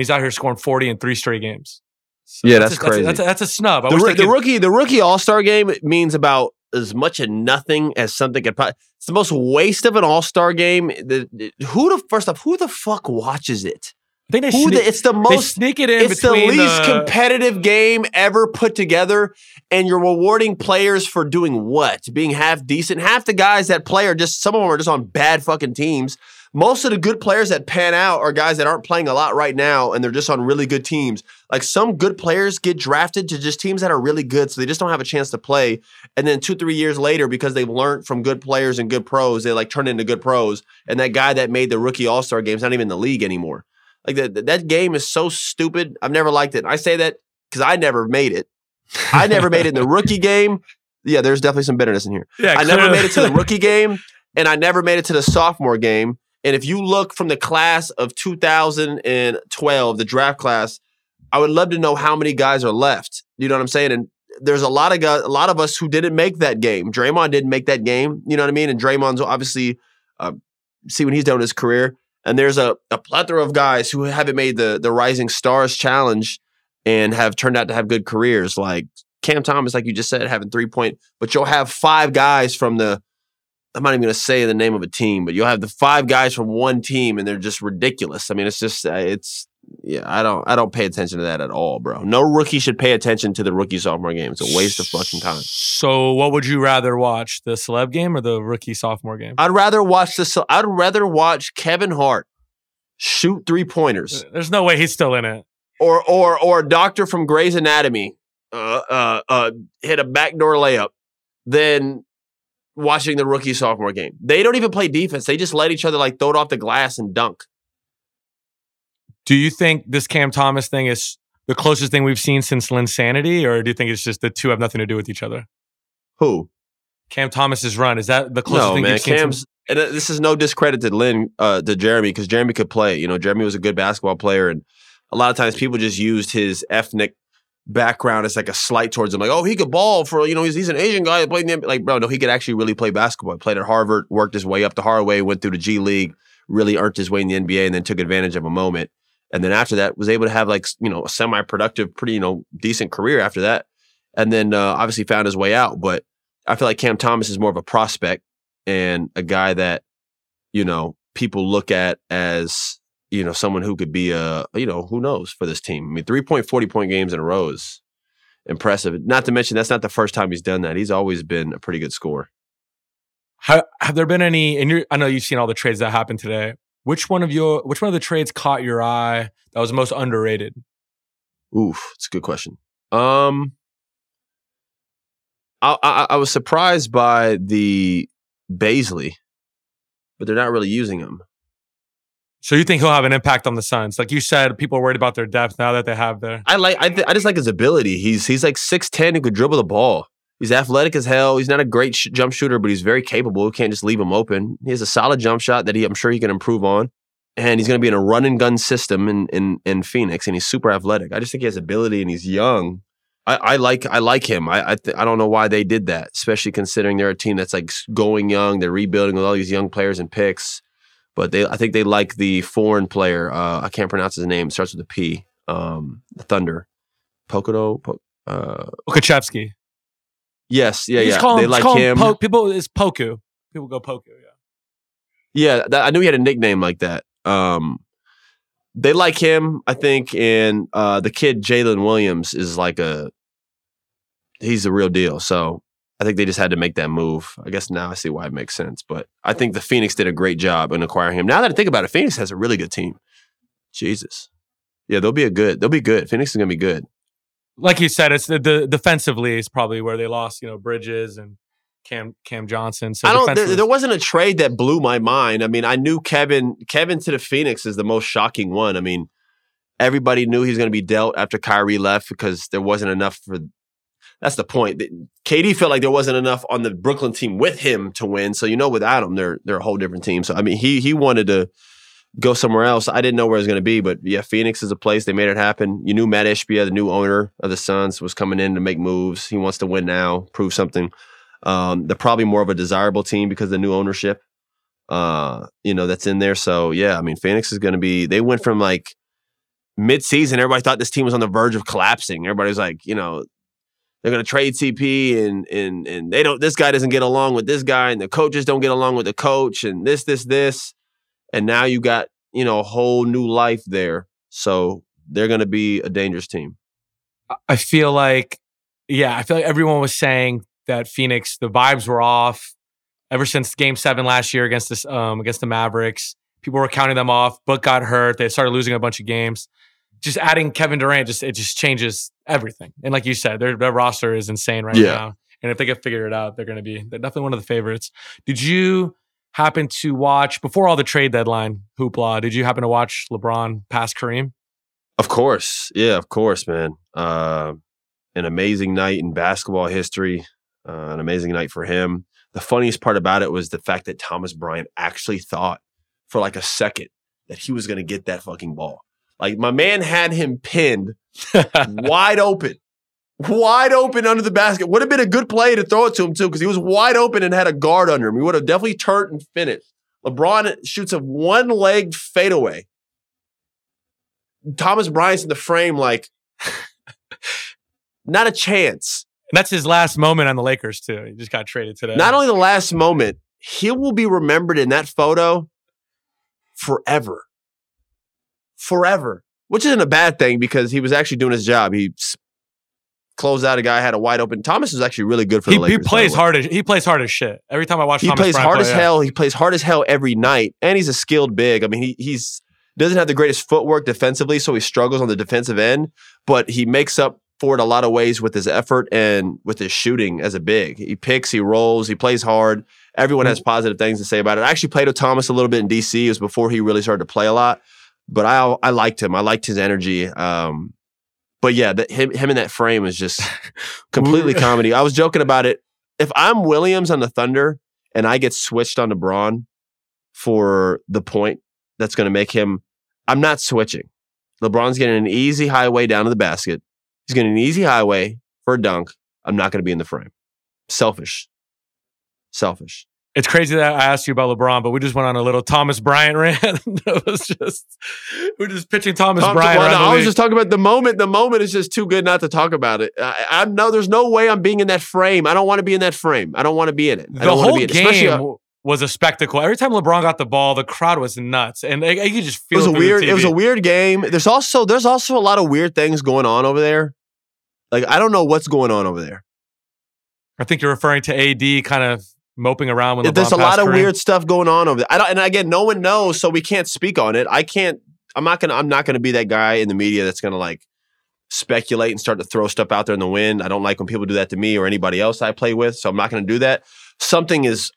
he's out here scoring 40 in 3 straight games. So yeah, that's crazy. That's a snub. The rookie all-star game means about as much of nothing as something could probably. It's the most waste of an all-star game. Who the fuck watches it? It's the least competitive game ever put together, and you're rewarding players for doing what? Being half decent. Half the guys that play are just, some of them are just on bad fucking teams. Most of the good players that pan out are guys that aren't playing a lot right now, and they're just on really good teams. Like, some good players get drafted to just teams that are really good, so they just don't have a chance to play. And then 2-3 years later, because they've learned from good players and good pros, they like turn into good pros. And that guy that made the rookie all-star game's not even in the league anymore. Like, that game is so stupid. I've never liked it. I say that because I never made it. I never made it in the rookie game. Yeah, there's definitely some bitterness in here. Yeah, I never made it to the rookie game, and I never made it to the sophomore game. And if you look from the class of 2012, the draft class, I would love to know how many guys are left. You know what I'm saying? And there's a lot of guys, a lot of us who didn't make that game. Draymond didn't make that game. You know what I mean? And Draymond's obviously, see what he's done in his career. And there's a plethora of guys who haven't made the Rising Stars Challenge and have turned out to have good careers. Like Cam Thomas, like you just said, having 3-point. But you'll have five guys from the, I'm not even going to say the name of a team, but you'll have the five guys from one team, and they're just ridiculous. I mean, it's just, it's, yeah, I don't pay attention to that at all, bro. No rookie should pay attention to the rookie-sophomore game. It's a waste of fucking time. So what would you rather watch, the celeb game or the rookie-sophomore game? I'd rather watch Kevin Hart shoot three-pointers. There's no way he's still in it. Or a doctor from Grey's Anatomy hit a backdoor layup than watching the rookie-sophomore game. They don't even play defense. They just let each other like throw it off the glass and dunk. Do you think this Cam Thomas thing is the closest thing we've seen since Linsanity, or do you think it's just the two have nothing to do with each other? Who? Cam Thomas's run. Is that the closest thing you've seen? And this is no discredit to Lin, to Jeremy, because Jeremy could play. You know, Jeremy was a good basketball player, and a lot of times people just used his ethnic background as like a slight towards him. Like, oh, he could ball for, you know, he's an Asian guy that played in the NBA. Like, bro, no, he could actually really play basketball. He played at Harvard, worked his way up the Hardaway, went through the G League, really earned his way in the NBA, and then took advantage of a moment. And then after that, was able to have like, you know, a semi-productive, pretty, you know, decent career after that. And then obviously found his way out. But I feel like Cam Thomas is more of a prospect and a guy that, you know, people look at as, you know, someone who could be a, you know, who knows for this team. I mean, 3-point, 40-point games in a row is impressive. Not to mention, that's not the first time he's done that. He's always been a pretty good scorer. Have there been any, and I know you've seen all the trades that happened today. Which one of the trades caught your eye that was most underrated? Oof, it's a good question. I was surprised by the Bazley, but they're not really using him. So you think he'll have an impact on the Suns? Like you said, people are worried about their depth now that they have their. I just like his ability. He's like 6'10" and could dribble the ball. He's athletic as hell. He's not a great jump shooter, but he's very capable. You can't just leave him open. He has a solid jump shot that I'm sure he can improve on. And he's going to be in a run-and-gun system in Phoenix, and he's super athletic. I just think he has ability, and he's young. I like him. I don't know why they did that, especially considering they're a team that's like going young. They're rebuilding with all these young players and picks. But I think they like the foreign player. I can't pronounce his name. It starts with a P. The Thunder. Okachevsky. Yes, yeah. They like him. People, it's Poku. People go Poku, yeah. Yeah, I knew he had a nickname like that. They like him, I think, and the kid Jalen Williams is like he's the real deal. So I think they just had to make that move. I guess now I see why it makes sense. But I think the Phoenix did a great job in acquiring him. Now that I think about it, Phoenix has a really good team. Jesus. Yeah, they'll be good. Phoenix is going to be good. Like you said, it's the defensively is probably where they lost, you know, Bridges and Cam Johnson. So there wasn't a trade that blew my mind. I mean, I knew Kevin to the Phoenix is the most shocking one. I mean, everybody knew he was going to be dealt after Kyrie left because there wasn't enough for. That's the point. KD felt like there wasn't enough on the Brooklyn team with him to win. So you know, without him, they're a whole different team. So I mean, he wanted to go somewhere else. I didn't know where it was going to be, but yeah, Phoenix is a place. They made it happen. You knew Matt Ishbia, the new owner of the Suns, was coming in to make moves. He wants to win now, prove something. They're probably more of a desirable team because of the new ownership, you know, that's in there. So yeah, I mean, Phoenix is going to be, they went from like mid-season, everybody thought this team was on the verge of collapsing. Everybody was like, you know, they're going to trade CP and this guy doesn't get along with this guy and the coaches don't get along with the coach and this. And now you got, you know, a whole new life there. So they're going to be a dangerous team. I feel like everyone was saying that Phoenix, the vibes were off ever since Game 7 last year against the Mavericks. People were counting them off. Book got hurt. They started losing a bunch of games. Just adding Kevin Durant, it just changes everything. And like you said, their roster is insane right now. And if they can figure it out, they're definitely one of the favorites. Did you happen to watch, before all the trade deadline hoopla, did you happen to watch LeBron pass Kareem? Of course. Yeah, of course, man. An amazing night in basketball history. An amazing night for him. The funniest part about it was the fact that Thomas Bryant actually thought for like a second that he was going to get that fucking ball. Like, my man had him pinned wide open under the basket. Would have been a good play to throw it to him, too, because he was wide open and had a guard under him. He would have definitely turned and finished. LeBron shoots a one-legged fadeaway. Thomas Bryant's in the frame, like, not a chance. And that's his last moment on the Lakers, too. He just got traded today. Not only the last moment, he will be remembered in that photo forever. Forever. Which isn't a bad thing, because he was actually doing his job. He closed out a guy, had a wide open. Thomas is actually really good for the Lakers. He plays hard as shit. Every time I watch Thomas Bryant play, hell. He plays hard as hell every night. And he's a skilled big. I mean, he's doesn't have the greatest footwork defensively, so he struggles on the defensive end. But he makes up for it a lot of ways with his effort and with his shooting as a big. He picks, he rolls, he plays hard. Everyone has positive things to say about it. I actually played with Thomas a little bit in D.C. It was before he really started to play a lot. But I liked him. I liked his energy. But yeah, him in that frame is just completely comedy. I was joking about it. If I'm Williams on the Thunder and I get switched on to Braun for the point that's going to make him, I'm not switching. LeBron's getting an easy highway down to the basket. He's getting an easy highway for a dunk. I'm not going to be in the frame. Selfish. It's crazy that I asked you about LeBron, but we just went on a little Thomas Bryant rant. We're just pitching Thomas Bryant. Well, I was just talking about the moment. The moment is just too good not to talk about it. There's no way I'm being in that frame. I don't want to be in that frame. I don't want to be in it. The whole game was a spectacle. Every time LeBron got the ball, the crowd was nuts, and you could just feel it. It was a weird game. There's also a lot of weird things going on over there. Like, I don't know what's going on over there. I think you're referring to AD kind of moping around when there's a lot of weird stuff going on over there. No one knows, so we can't speak on it. I'm not gonna be that guy in the media that's gonna like speculate and start to throw stuff out there in the wind. I don't like when people do that to me or anybody else I play with, so I'm not gonna do that.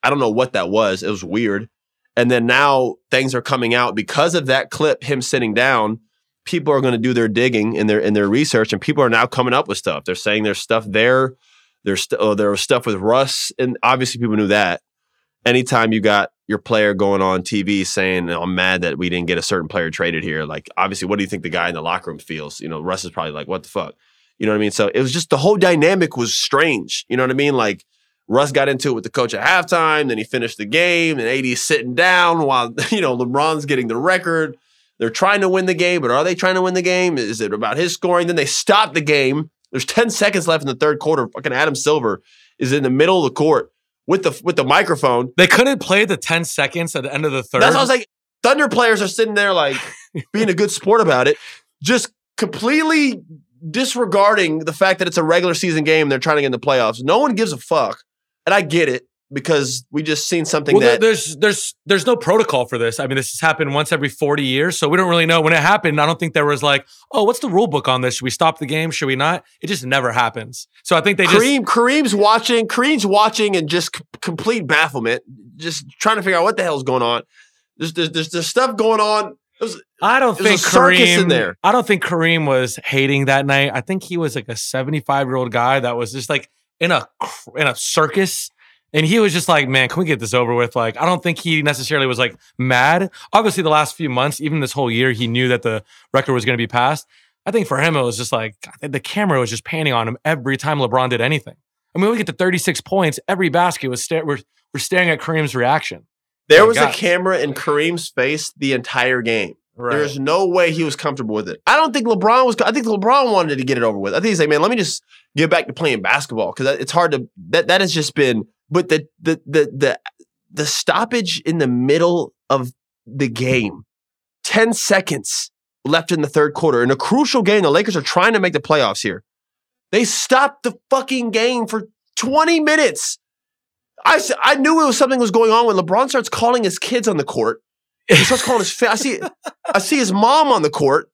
I don't know what that was. It was weird. And then now things are coming out because of that clip, him sitting down. People are gonna do their digging and their research, and people are now coming up with stuff. They're saying there's stuff there. There was stuff with Russ, and obviously people knew that. Anytime you got your player going on TV saying, I'm mad that we didn't get a certain player traded here, like, obviously, what do you think the guy in the locker room feels? You know, Russ is probably like, what the fuck? You know what I mean? So it was just, the whole dynamic was strange. You know what I mean? Like, Russ got into it with the coach at halftime, then he finished the game, and AD's sitting down while, you know, LeBron's getting the record. They're trying to win the game, but are they trying to win the game? Is it about his scoring? Then they stopped the game. There's 10 seconds left in the third quarter. Fucking Adam Silver is in the middle of the court with the microphone. They couldn't play the 10 seconds at the end of the third. That's what I was like. Thunder players are sitting there like being a good sport about it, just completely disregarding the fact that it's a regular season game. They're trying to get in the playoffs. No one gives a fuck. And I get it, because we just seen something that... There's no protocol for this. I mean, this has happened once every 40 years, so we don't really know. When it happened, I don't think there was like, oh, what's the rule book on this? Should we stop the game? Should we not? It just never happens. So I think they Kareem's watching in just complete bafflement, just trying to figure out what the hell's going on. There's stuff going on. I don't think Kareem was hating that night. I think he was like a 75-year-old guy that was just like in a circus. And he was just like, man, can we get this over with? Like, I don't think he necessarily was like mad. Obviously, the last few months, even this whole year, he knew that the record was going to be passed. I think for him, it was just like, the camera was just panning on him every time LeBron did anything. I mean, we get to 36 points, every basket was we're staring at Kareem's reaction. There was a camera in Kareem's face the entire game. Right. There's no way he was comfortable with it. I think LeBron wanted to get it over with. I think he's like, man, let me just get back to playing basketball, because it's hard to, that has just been... But the stoppage in the middle of the game, 10 seconds left in the third quarter, in a crucial game, the Lakers are trying to make the playoffs here. They stopped the fucking game for 20 minutes. I knew it was something was going on when LeBron starts calling his kids on the court. He starts calling his I see his mom on the court.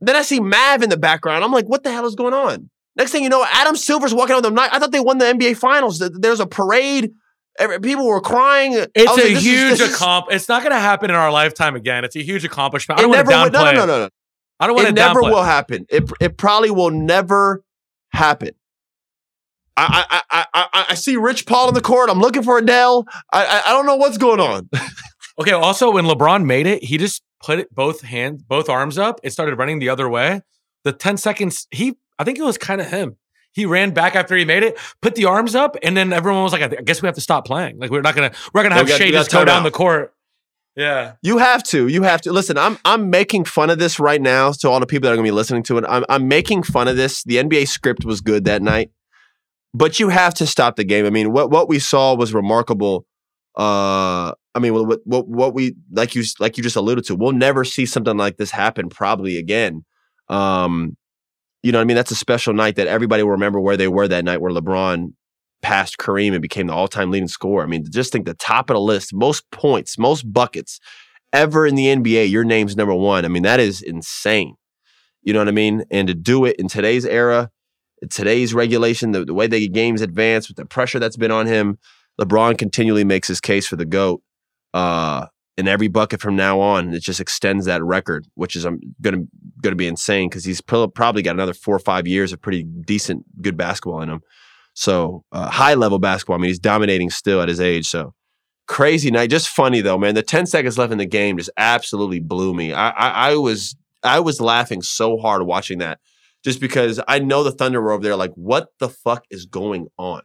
Then I see Mav in the background. I'm like, what the hell is going on? Next thing you know, Adam Silver's walking out with them. I thought they won the NBA Finals. There's a parade. People were crying. It's a huge accomplishment. It's not going to happen in our lifetime again. It's a huge accomplishment. I don't want to downplay it. No. I don't want to downplay it. It never will happen. It probably will never happen. I see Rich Paul on the court. I'm looking for Adele. I don't know what's going on. Okay. Also, when LeBron made it, he just put it both arms up. It started running the other way. The 10 seconds, I think it was kind of him. He ran back after he made it, put the arms up, and then everyone was like, I guess we have to stop playing. Like, we're not gonna have Shea just go down the court. Yeah. You have to. Listen, I'm making fun of this right now to all the people that are gonna be listening to it. I'm making fun of this. The NBA script was good that night. But you have to stop the game. I mean, what we saw was remarkable. I mean, what we like you just alluded to, we'll never see something like this happen probably again. You know what I mean? That's a special night that everybody will remember where they were that night where LeBron passed Kareem and became the all-time leading scorer. I mean, just think the top of the list, most points, most buckets ever in the NBA, your name's number one. I mean, that is insane. You know what I mean? And to do it in today's era, today's regulation, the way the game's advanced, with the pressure that's been on him, LeBron continually makes his case for the GOAT. In every bucket from now on, it just extends that record, which is going to be insane because he's probably got another 4 or 5 years of pretty decent, good basketball in him. So high-level basketball. I mean, he's dominating still at his age. So crazy night. Just funny, though, man. The 10 seconds left in the game just absolutely blew me. I was laughing so hard watching that just because I know the Thunder were over there like, what the fuck is going on?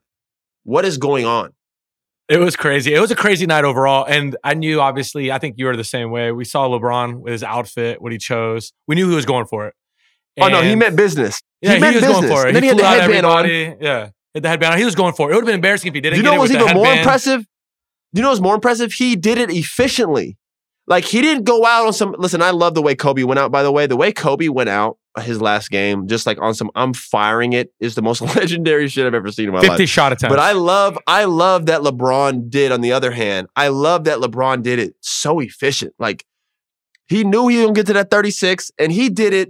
What is going on? It was crazy. It was a crazy night overall. And I knew, obviously, I think you were the same way. We saw LeBron with his outfit, what he chose. We knew he was going for it. And he meant business. Yeah, he was going for it. Then he had the headband on. Yeah, had the headband on. He was going for it. It would have been embarrassing if he didn't get it with the headband. You know what's even more impressive? You know what's more impressive? He did it efficiently. Like, he didn't go out on some... Listen, I love the way Kobe went out, by the way. The way Kobe went out his last game, just like on some I'm firing it, is the most legendary shit I've ever seen in my 50 life. 50 shot attempts. But I love that LeBron did, on the other hand, I love that LeBron did it so efficient. Like, he knew he was going to get to that 36, and he did it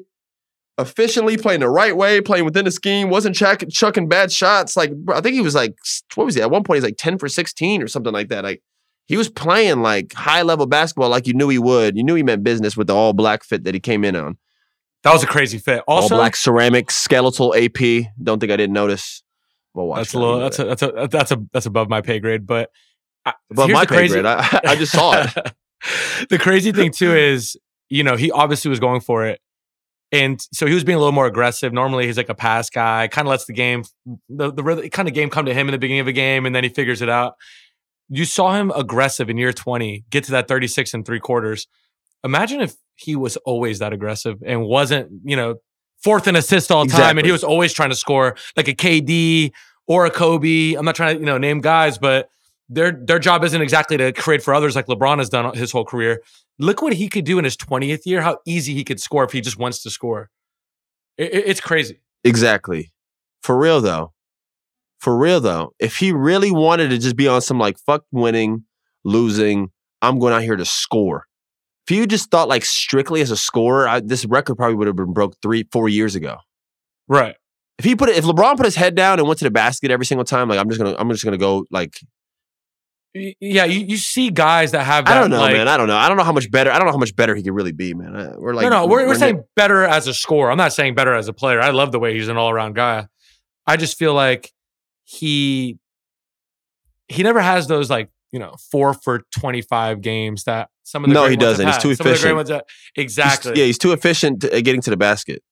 efficiently, playing the right way, playing within the scheme, wasn't chucking bad shots. Like, I think he was like, what was he? At one point, he's like 10 for 16 or something like that. Like, he was playing like high-level basketball like you knew he would. You knew he meant business with the all-black fit that he came in on. That was a crazy fit. Also, all black ceramic skeletal AP. Don't think I didn't notice. Well, watch that's that. A little. That's above my pay grade, but above my pay grade. I just saw it. The crazy thing too is, you know, he obviously was going for it, and so he was being a little more aggressive. Normally, he's like a pass guy. Kind of lets the game, the kind of game come to him in the beginning of a game, and then he figures it out. You saw him aggressive in year 20, get to that 36 and 3/4. Imagine if he was always that aggressive and wasn't, you know, fourth in assist all time, and he was always trying to score like a KD or a Kobe. I'm not trying to, you know, name guys, but their job isn't exactly to create for others like LeBron has done his whole career. Look what he could do in his 20th year, how easy he could score if he just wants to score. It's crazy. Exactly. For real, though. If he really wanted to just be on some like, fuck winning, losing, I'm going out here to score. If you just thought like strictly as a scorer, this record probably would have been broke 3-4 years ago. Right. If LeBron put his head down and went to the basket every single time, like I'm just gonna go like. Yeah, you see guys that have. That, I don't know, like, man. I don't know how much better he could really be, man. We're saying better as a scorer. I'm not saying better as a player. I love the way he's an all around guy. I just feel like he never has those like. You know, 4 for 25 games that some of the he doesn't. He's too efficient. Exactly. He's too efficient at getting to the basket.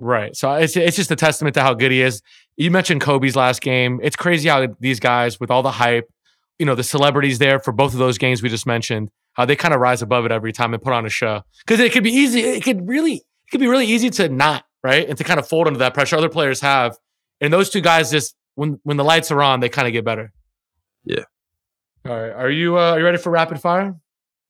Right. So it's just a testament to how good he is. You mentioned Kobe's last game. It's crazy how these guys, with all the hype, you know, the celebrities there for both of those games we just mentioned, how they kind of rise above it every time and put on a show. Because it could be easy. It could be really easy to not, right? And to kind of fold under that pressure other players have. And those two guys just, when the lights are on, they kind of get better. Yeah. All right. Are you ready for rapid fire?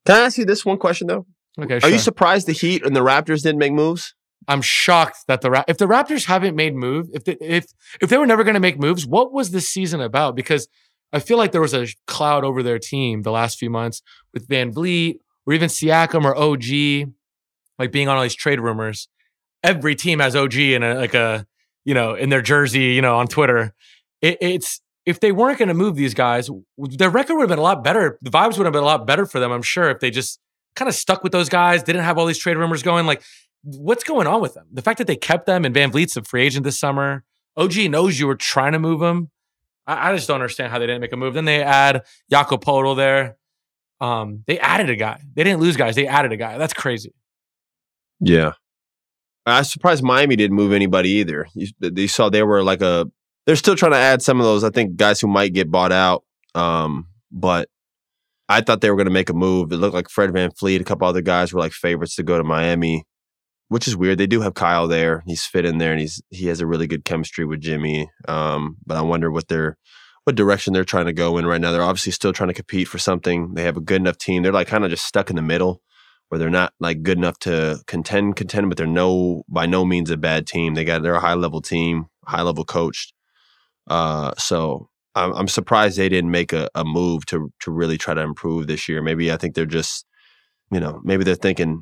Can I ask you this one question, though? Okay, sure. Are you surprised the Heat and the Raptors didn't make moves? I'm shocked that if the Raptors haven't made moves, if they were never going to make moves, what was this season about? Because I feel like there was a cloud over their team the last few months with Van Vliet or even Siakam or OG, like being on all these trade rumors. Every team has OG in in their jersey, you know, on Twitter. If they weren't going to move these guys, their record would have been a lot better. The vibes would have been a lot better for them, I'm sure, if they just kind of stuck with those guys, didn't have all these trade rumors going. Like, what's going on with them? The fact that they kept them, and Van Vliet's a free agent this summer. OG knows you were trying to move him. I just don't understand how they didn't make a move. Then they add Jakob Poeltl there. They added a guy. They didn't lose guys. They added a guy. That's crazy. Yeah. I was surprised Miami didn't move anybody either. They saw they were like a... They're still trying to add some of those, I think, guys who might get bought out. But I thought they were going to make a move. It looked like Fred VanVleet, a couple other guys were like favorites to go to Miami, which is weird. They do have Kyle there. He's fit in there, and he has a really good chemistry with Jimmy. But I wonder what direction they're trying to go in right now. They're obviously still trying to compete for something. They have a good enough team. They're like kind of just stuck in the middle where they're not like good enough to contend, but they're by no means a bad team. They're a high-level team, high-level coached. So I'm surprised they didn't make a move to really try to improve this year. Maybe I think they're just, maybe they're thinking.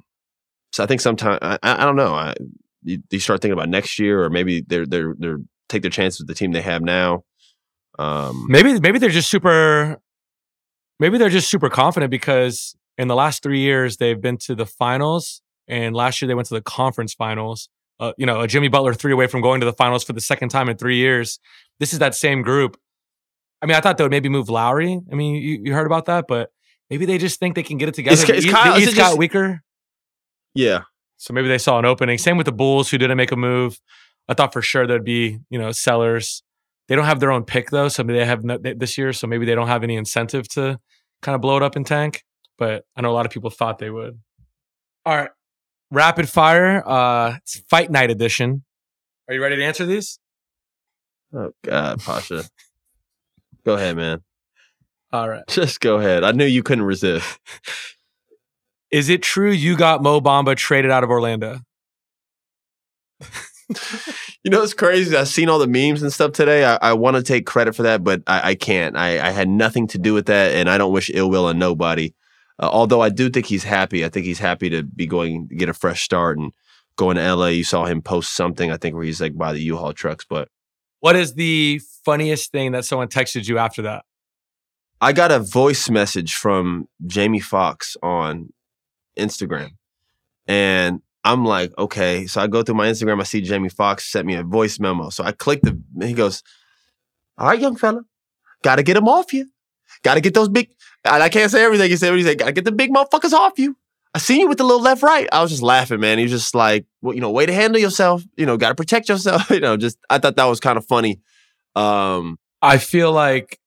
So I think sometimes I don't know. You start thinking about next year, or maybe they're take their chances with the team they have now. Maybe they're just super. Maybe they're just super confident because in the last 3 years they've been to the finals, and last year they went to the conference finals. A Jimmy Butler 3 away from going to the finals for the second time in 3 years. This is that same group. I mean, I thought they would maybe move Lowry. I mean, you heard about that, but maybe they just think they can get it together. The East got weaker. Yeah. So maybe they saw an opening. Same with the Bulls, who didn't make a move. I thought for sure there'd be, sellers. They don't have their own pick, though. So maybe they have this year, so maybe they don't have any incentive to kind of blow it up and tank. But I know a lot of people thought they would. All right. Rapid fire. It's fight night edition. Are you ready to answer these? Oh, God, Pasha. Go ahead, man. All right. Just go ahead. I knew you couldn't resist. Is it true you got Mo Bamba traded out of Orlando? It's crazy. I've seen all the memes and stuff today. I want to take credit for that, but I can't. I had nothing to do with that, and I don't wish ill will on nobody. Although I do think he's happy. I think he's happy to be going to get a fresh start and going to LA. You saw him post something, I think, where he's like by the U-Haul trucks, but. What is the funniest thing that someone texted you after that? I got a voice message from Jamie Foxx on Instagram. And I'm like, okay. So I go through my Instagram. I see Jamie Foxx sent me a voice memo. So I click he goes, all right, young fella, got to get him off you. Got to get those big, and I can't say everything he said, but he said, got to get the big motherfuckers off you. I seen you with the little left, right. I was just laughing, man. He was just like, well, way to handle yourself. Got to protect yourself. I thought that was kind of funny. I feel like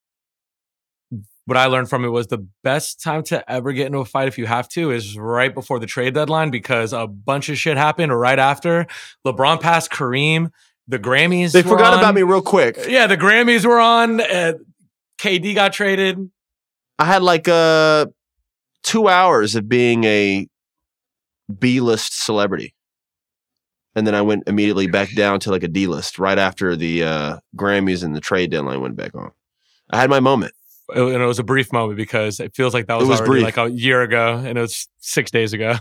what I learned from it was the best time to ever get into a fight if you have to is right before the trade deadline because a bunch of shit happened right after. LeBron passed Kareem. The Grammys They forgot about me real quick. Yeah, the Grammys were on. KD got traded. I had like 2 hours of being a B-list celebrity. And then I went immediately back down to like a D-list right after the Grammys and the trade deadline went back on. I had my moment. And it was a brief moment because it feels like that was already like a year ago and it was 6 days ago.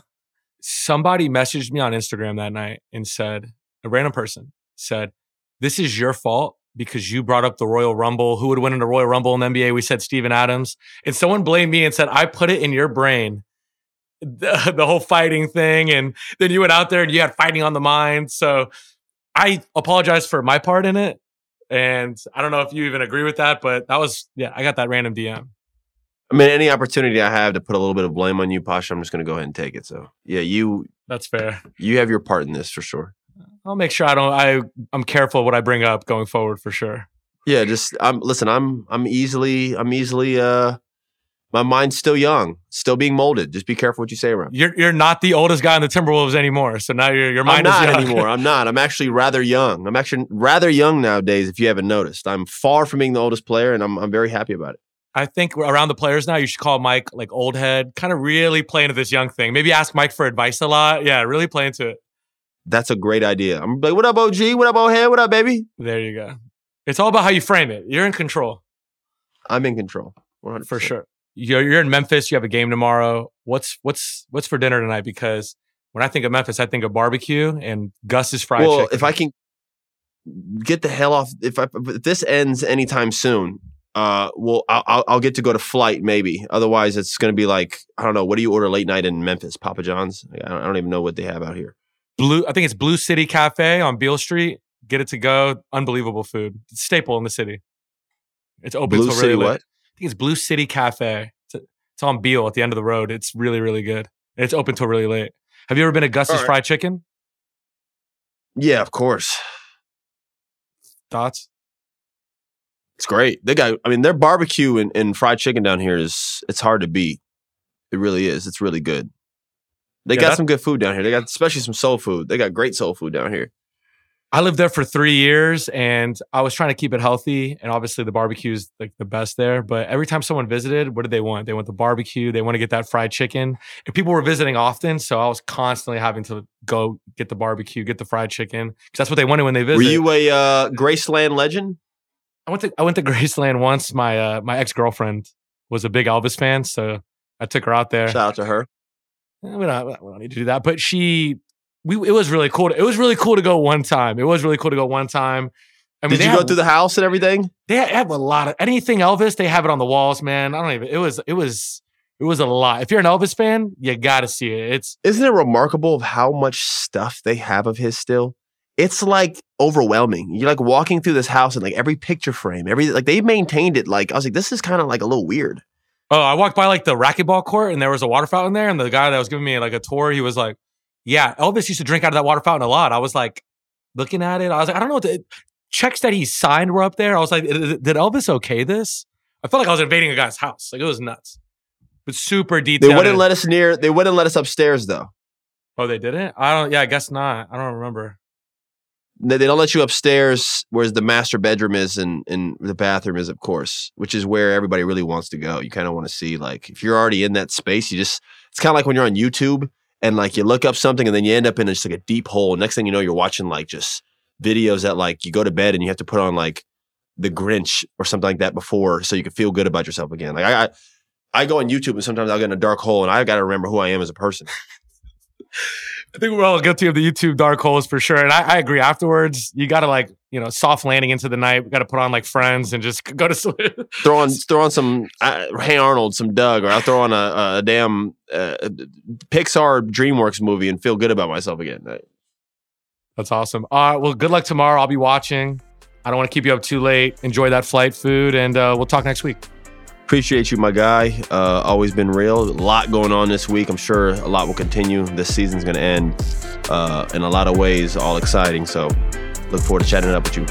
Somebody messaged me on Instagram that night and said, a random person said, this is your fault because you brought up the Royal Rumble. Who would win in the Royal Rumble in the NBA? We said Steven Adams. And someone blamed me and said, I put it in your brain, the whole fighting thing. And then you went out there and you had fighting on the mind. So I apologize for my part in it. And I don't know if you even agree with that, but I got that random DM. I mean, any opportunity I have to put a little bit of blame on you, Pasha, I'm just going to go ahead and take it. So yeah, that's fair. You have your part in this for sure. I'll make sure I'm careful what I bring up going forward for sure. Yeah, just I'm easily my mind's still young, still being molded. Just be careful what you say around. You're not the oldest guy in the Timberwolves anymore. So now your mind is young. I'm not anymore. I'm not. I'm actually rather young. I'm actually rather young nowadays if you haven't noticed. I'm far from being the oldest player and I'm very happy about it. I think around the players now, you should call Mike like old head, kind of really play into this young thing. Maybe ask Mike for advice a lot. Yeah, really play into it. That's a great idea. I'm like, what up, OG? What up, old head? What up, baby? There you go. It's all about how you frame it. You're in control. I'm in control. 100%. For sure. You're in Memphis. You have a game tomorrow. What's for dinner tonight? Because when I think of Memphis, I think of barbecue and Gus's fried chicken. Well, if I can get the hell off, if this ends anytime soon, I'll get to go to Flight maybe. Otherwise, it's going to be like, I don't know. What do you order late night in Memphis? Papa John's? I don't even know what they have out here. I think it's Blue City Cafe on Beale Street. Get it to go. Unbelievable food. It's a staple in the city. It's open till really late. I think it's Blue City Cafe. It's It's on Beale at the end of the road. It's really, really good. It's open till really late. Have you ever been to Gus's Fried Chicken? Yeah, of course. Thoughts? It's great. They got, I mean, their barbecue and fried chicken down here is, it's hard to beat. It really is. It's really good. They got some good food down here. They got especially some soul food. They got great soul food down here. I lived there for 3 years and I was trying to keep it healthy. And obviously the barbecue is like the best there. But every time someone visited, what did they want? They want the barbecue. They want to get that fried chicken. And people were visiting often. So I was constantly having to go get the barbecue, get the fried chicken. Because that's what they wanted when they visited. Were you a Graceland legend? I went to Graceland once. My my ex-girlfriend was a big Elvis fan. So I took her out there. Shout out to her. We don't need to do that. But it was really cool. It was really cool to go one time. I mean, did you go through the house and everything? They have a lot of anything Elvis. They have it on the walls, man. It was a lot. If you're an Elvis fan, you got to see it. Isn't it remarkable of how much stuff they have of his still? It's like overwhelming. You're like walking through this house and like every picture frame, they maintained it. Like I was like, this is kind of like a little weird. Oh, I walked by like the racquetball court and there was a water fountain there. And the guy that was giving me like a tour, he was like, yeah, Elvis used to drink out of that water fountain a lot. I was like looking at it. I was like, I don't know. Checks that he signed were up there. I was like, did Elvis okay this? I felt like I was invading a guy's house. Like it was nuts. But super detailed. They wouldn't let us upstairs though. Oh, they didn't? I guess not. I don't remember. They don't let you upstairs, whereas the master bedroom is and the bathroom is, of course, which is where everybody really wants to go. You kind of want to see, like, if you're already in that space, it's kind of like when you're on YouTube and, like, you look up something and then you end up in just, like, a deep hole. Next thing you know, you're watching, like, just videos that, like, you go to bed and you have to put on, like, The Grinch or something like that before so you can feel good about yourself again. Like, I go on YouTube and sometimes I'll get in a dark hole and I got to remember who I am as a person. I think we're all guilty of the YouTube dark holes for sure. And I agree. Afterwards, you got to soft landing into the night. We got to put on like Friends and just go to sleep. Throw on some Hey Arnold, some Doug, or I'll throw on a damn Pixar DreamWorks movie and feel good about myself again. That's awesome. All right. Well, good luck tomorrow. I'll be watching. I don't want to keep you up too late. Enjoy that flight food and we'll talk next week. Appreciate you, my guy. Always been real. A lot going on this week. I'm sure a lot will continue. This season's going to end in a lot of ways, all exciting. So look forward to chatting it up with you.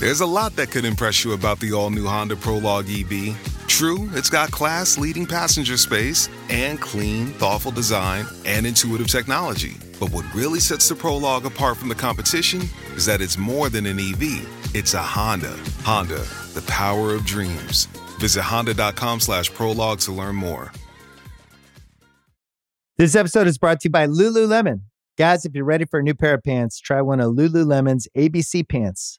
There's a lot that could impress you about the all-new Honda Prologue EV. True, it's got class-leading passenger space and clean, thoughtful design and intuitive technology. But what really sets the Prologue apart from the competition is that it's more than an EV. It's a Honda. Honda, the power of dreams. Visit honda.com/prologue to learn more. This episode is brought to you by Lululemon. Guys, if you're ready for a new pair of pants, try one of Lululemon's ABC pants.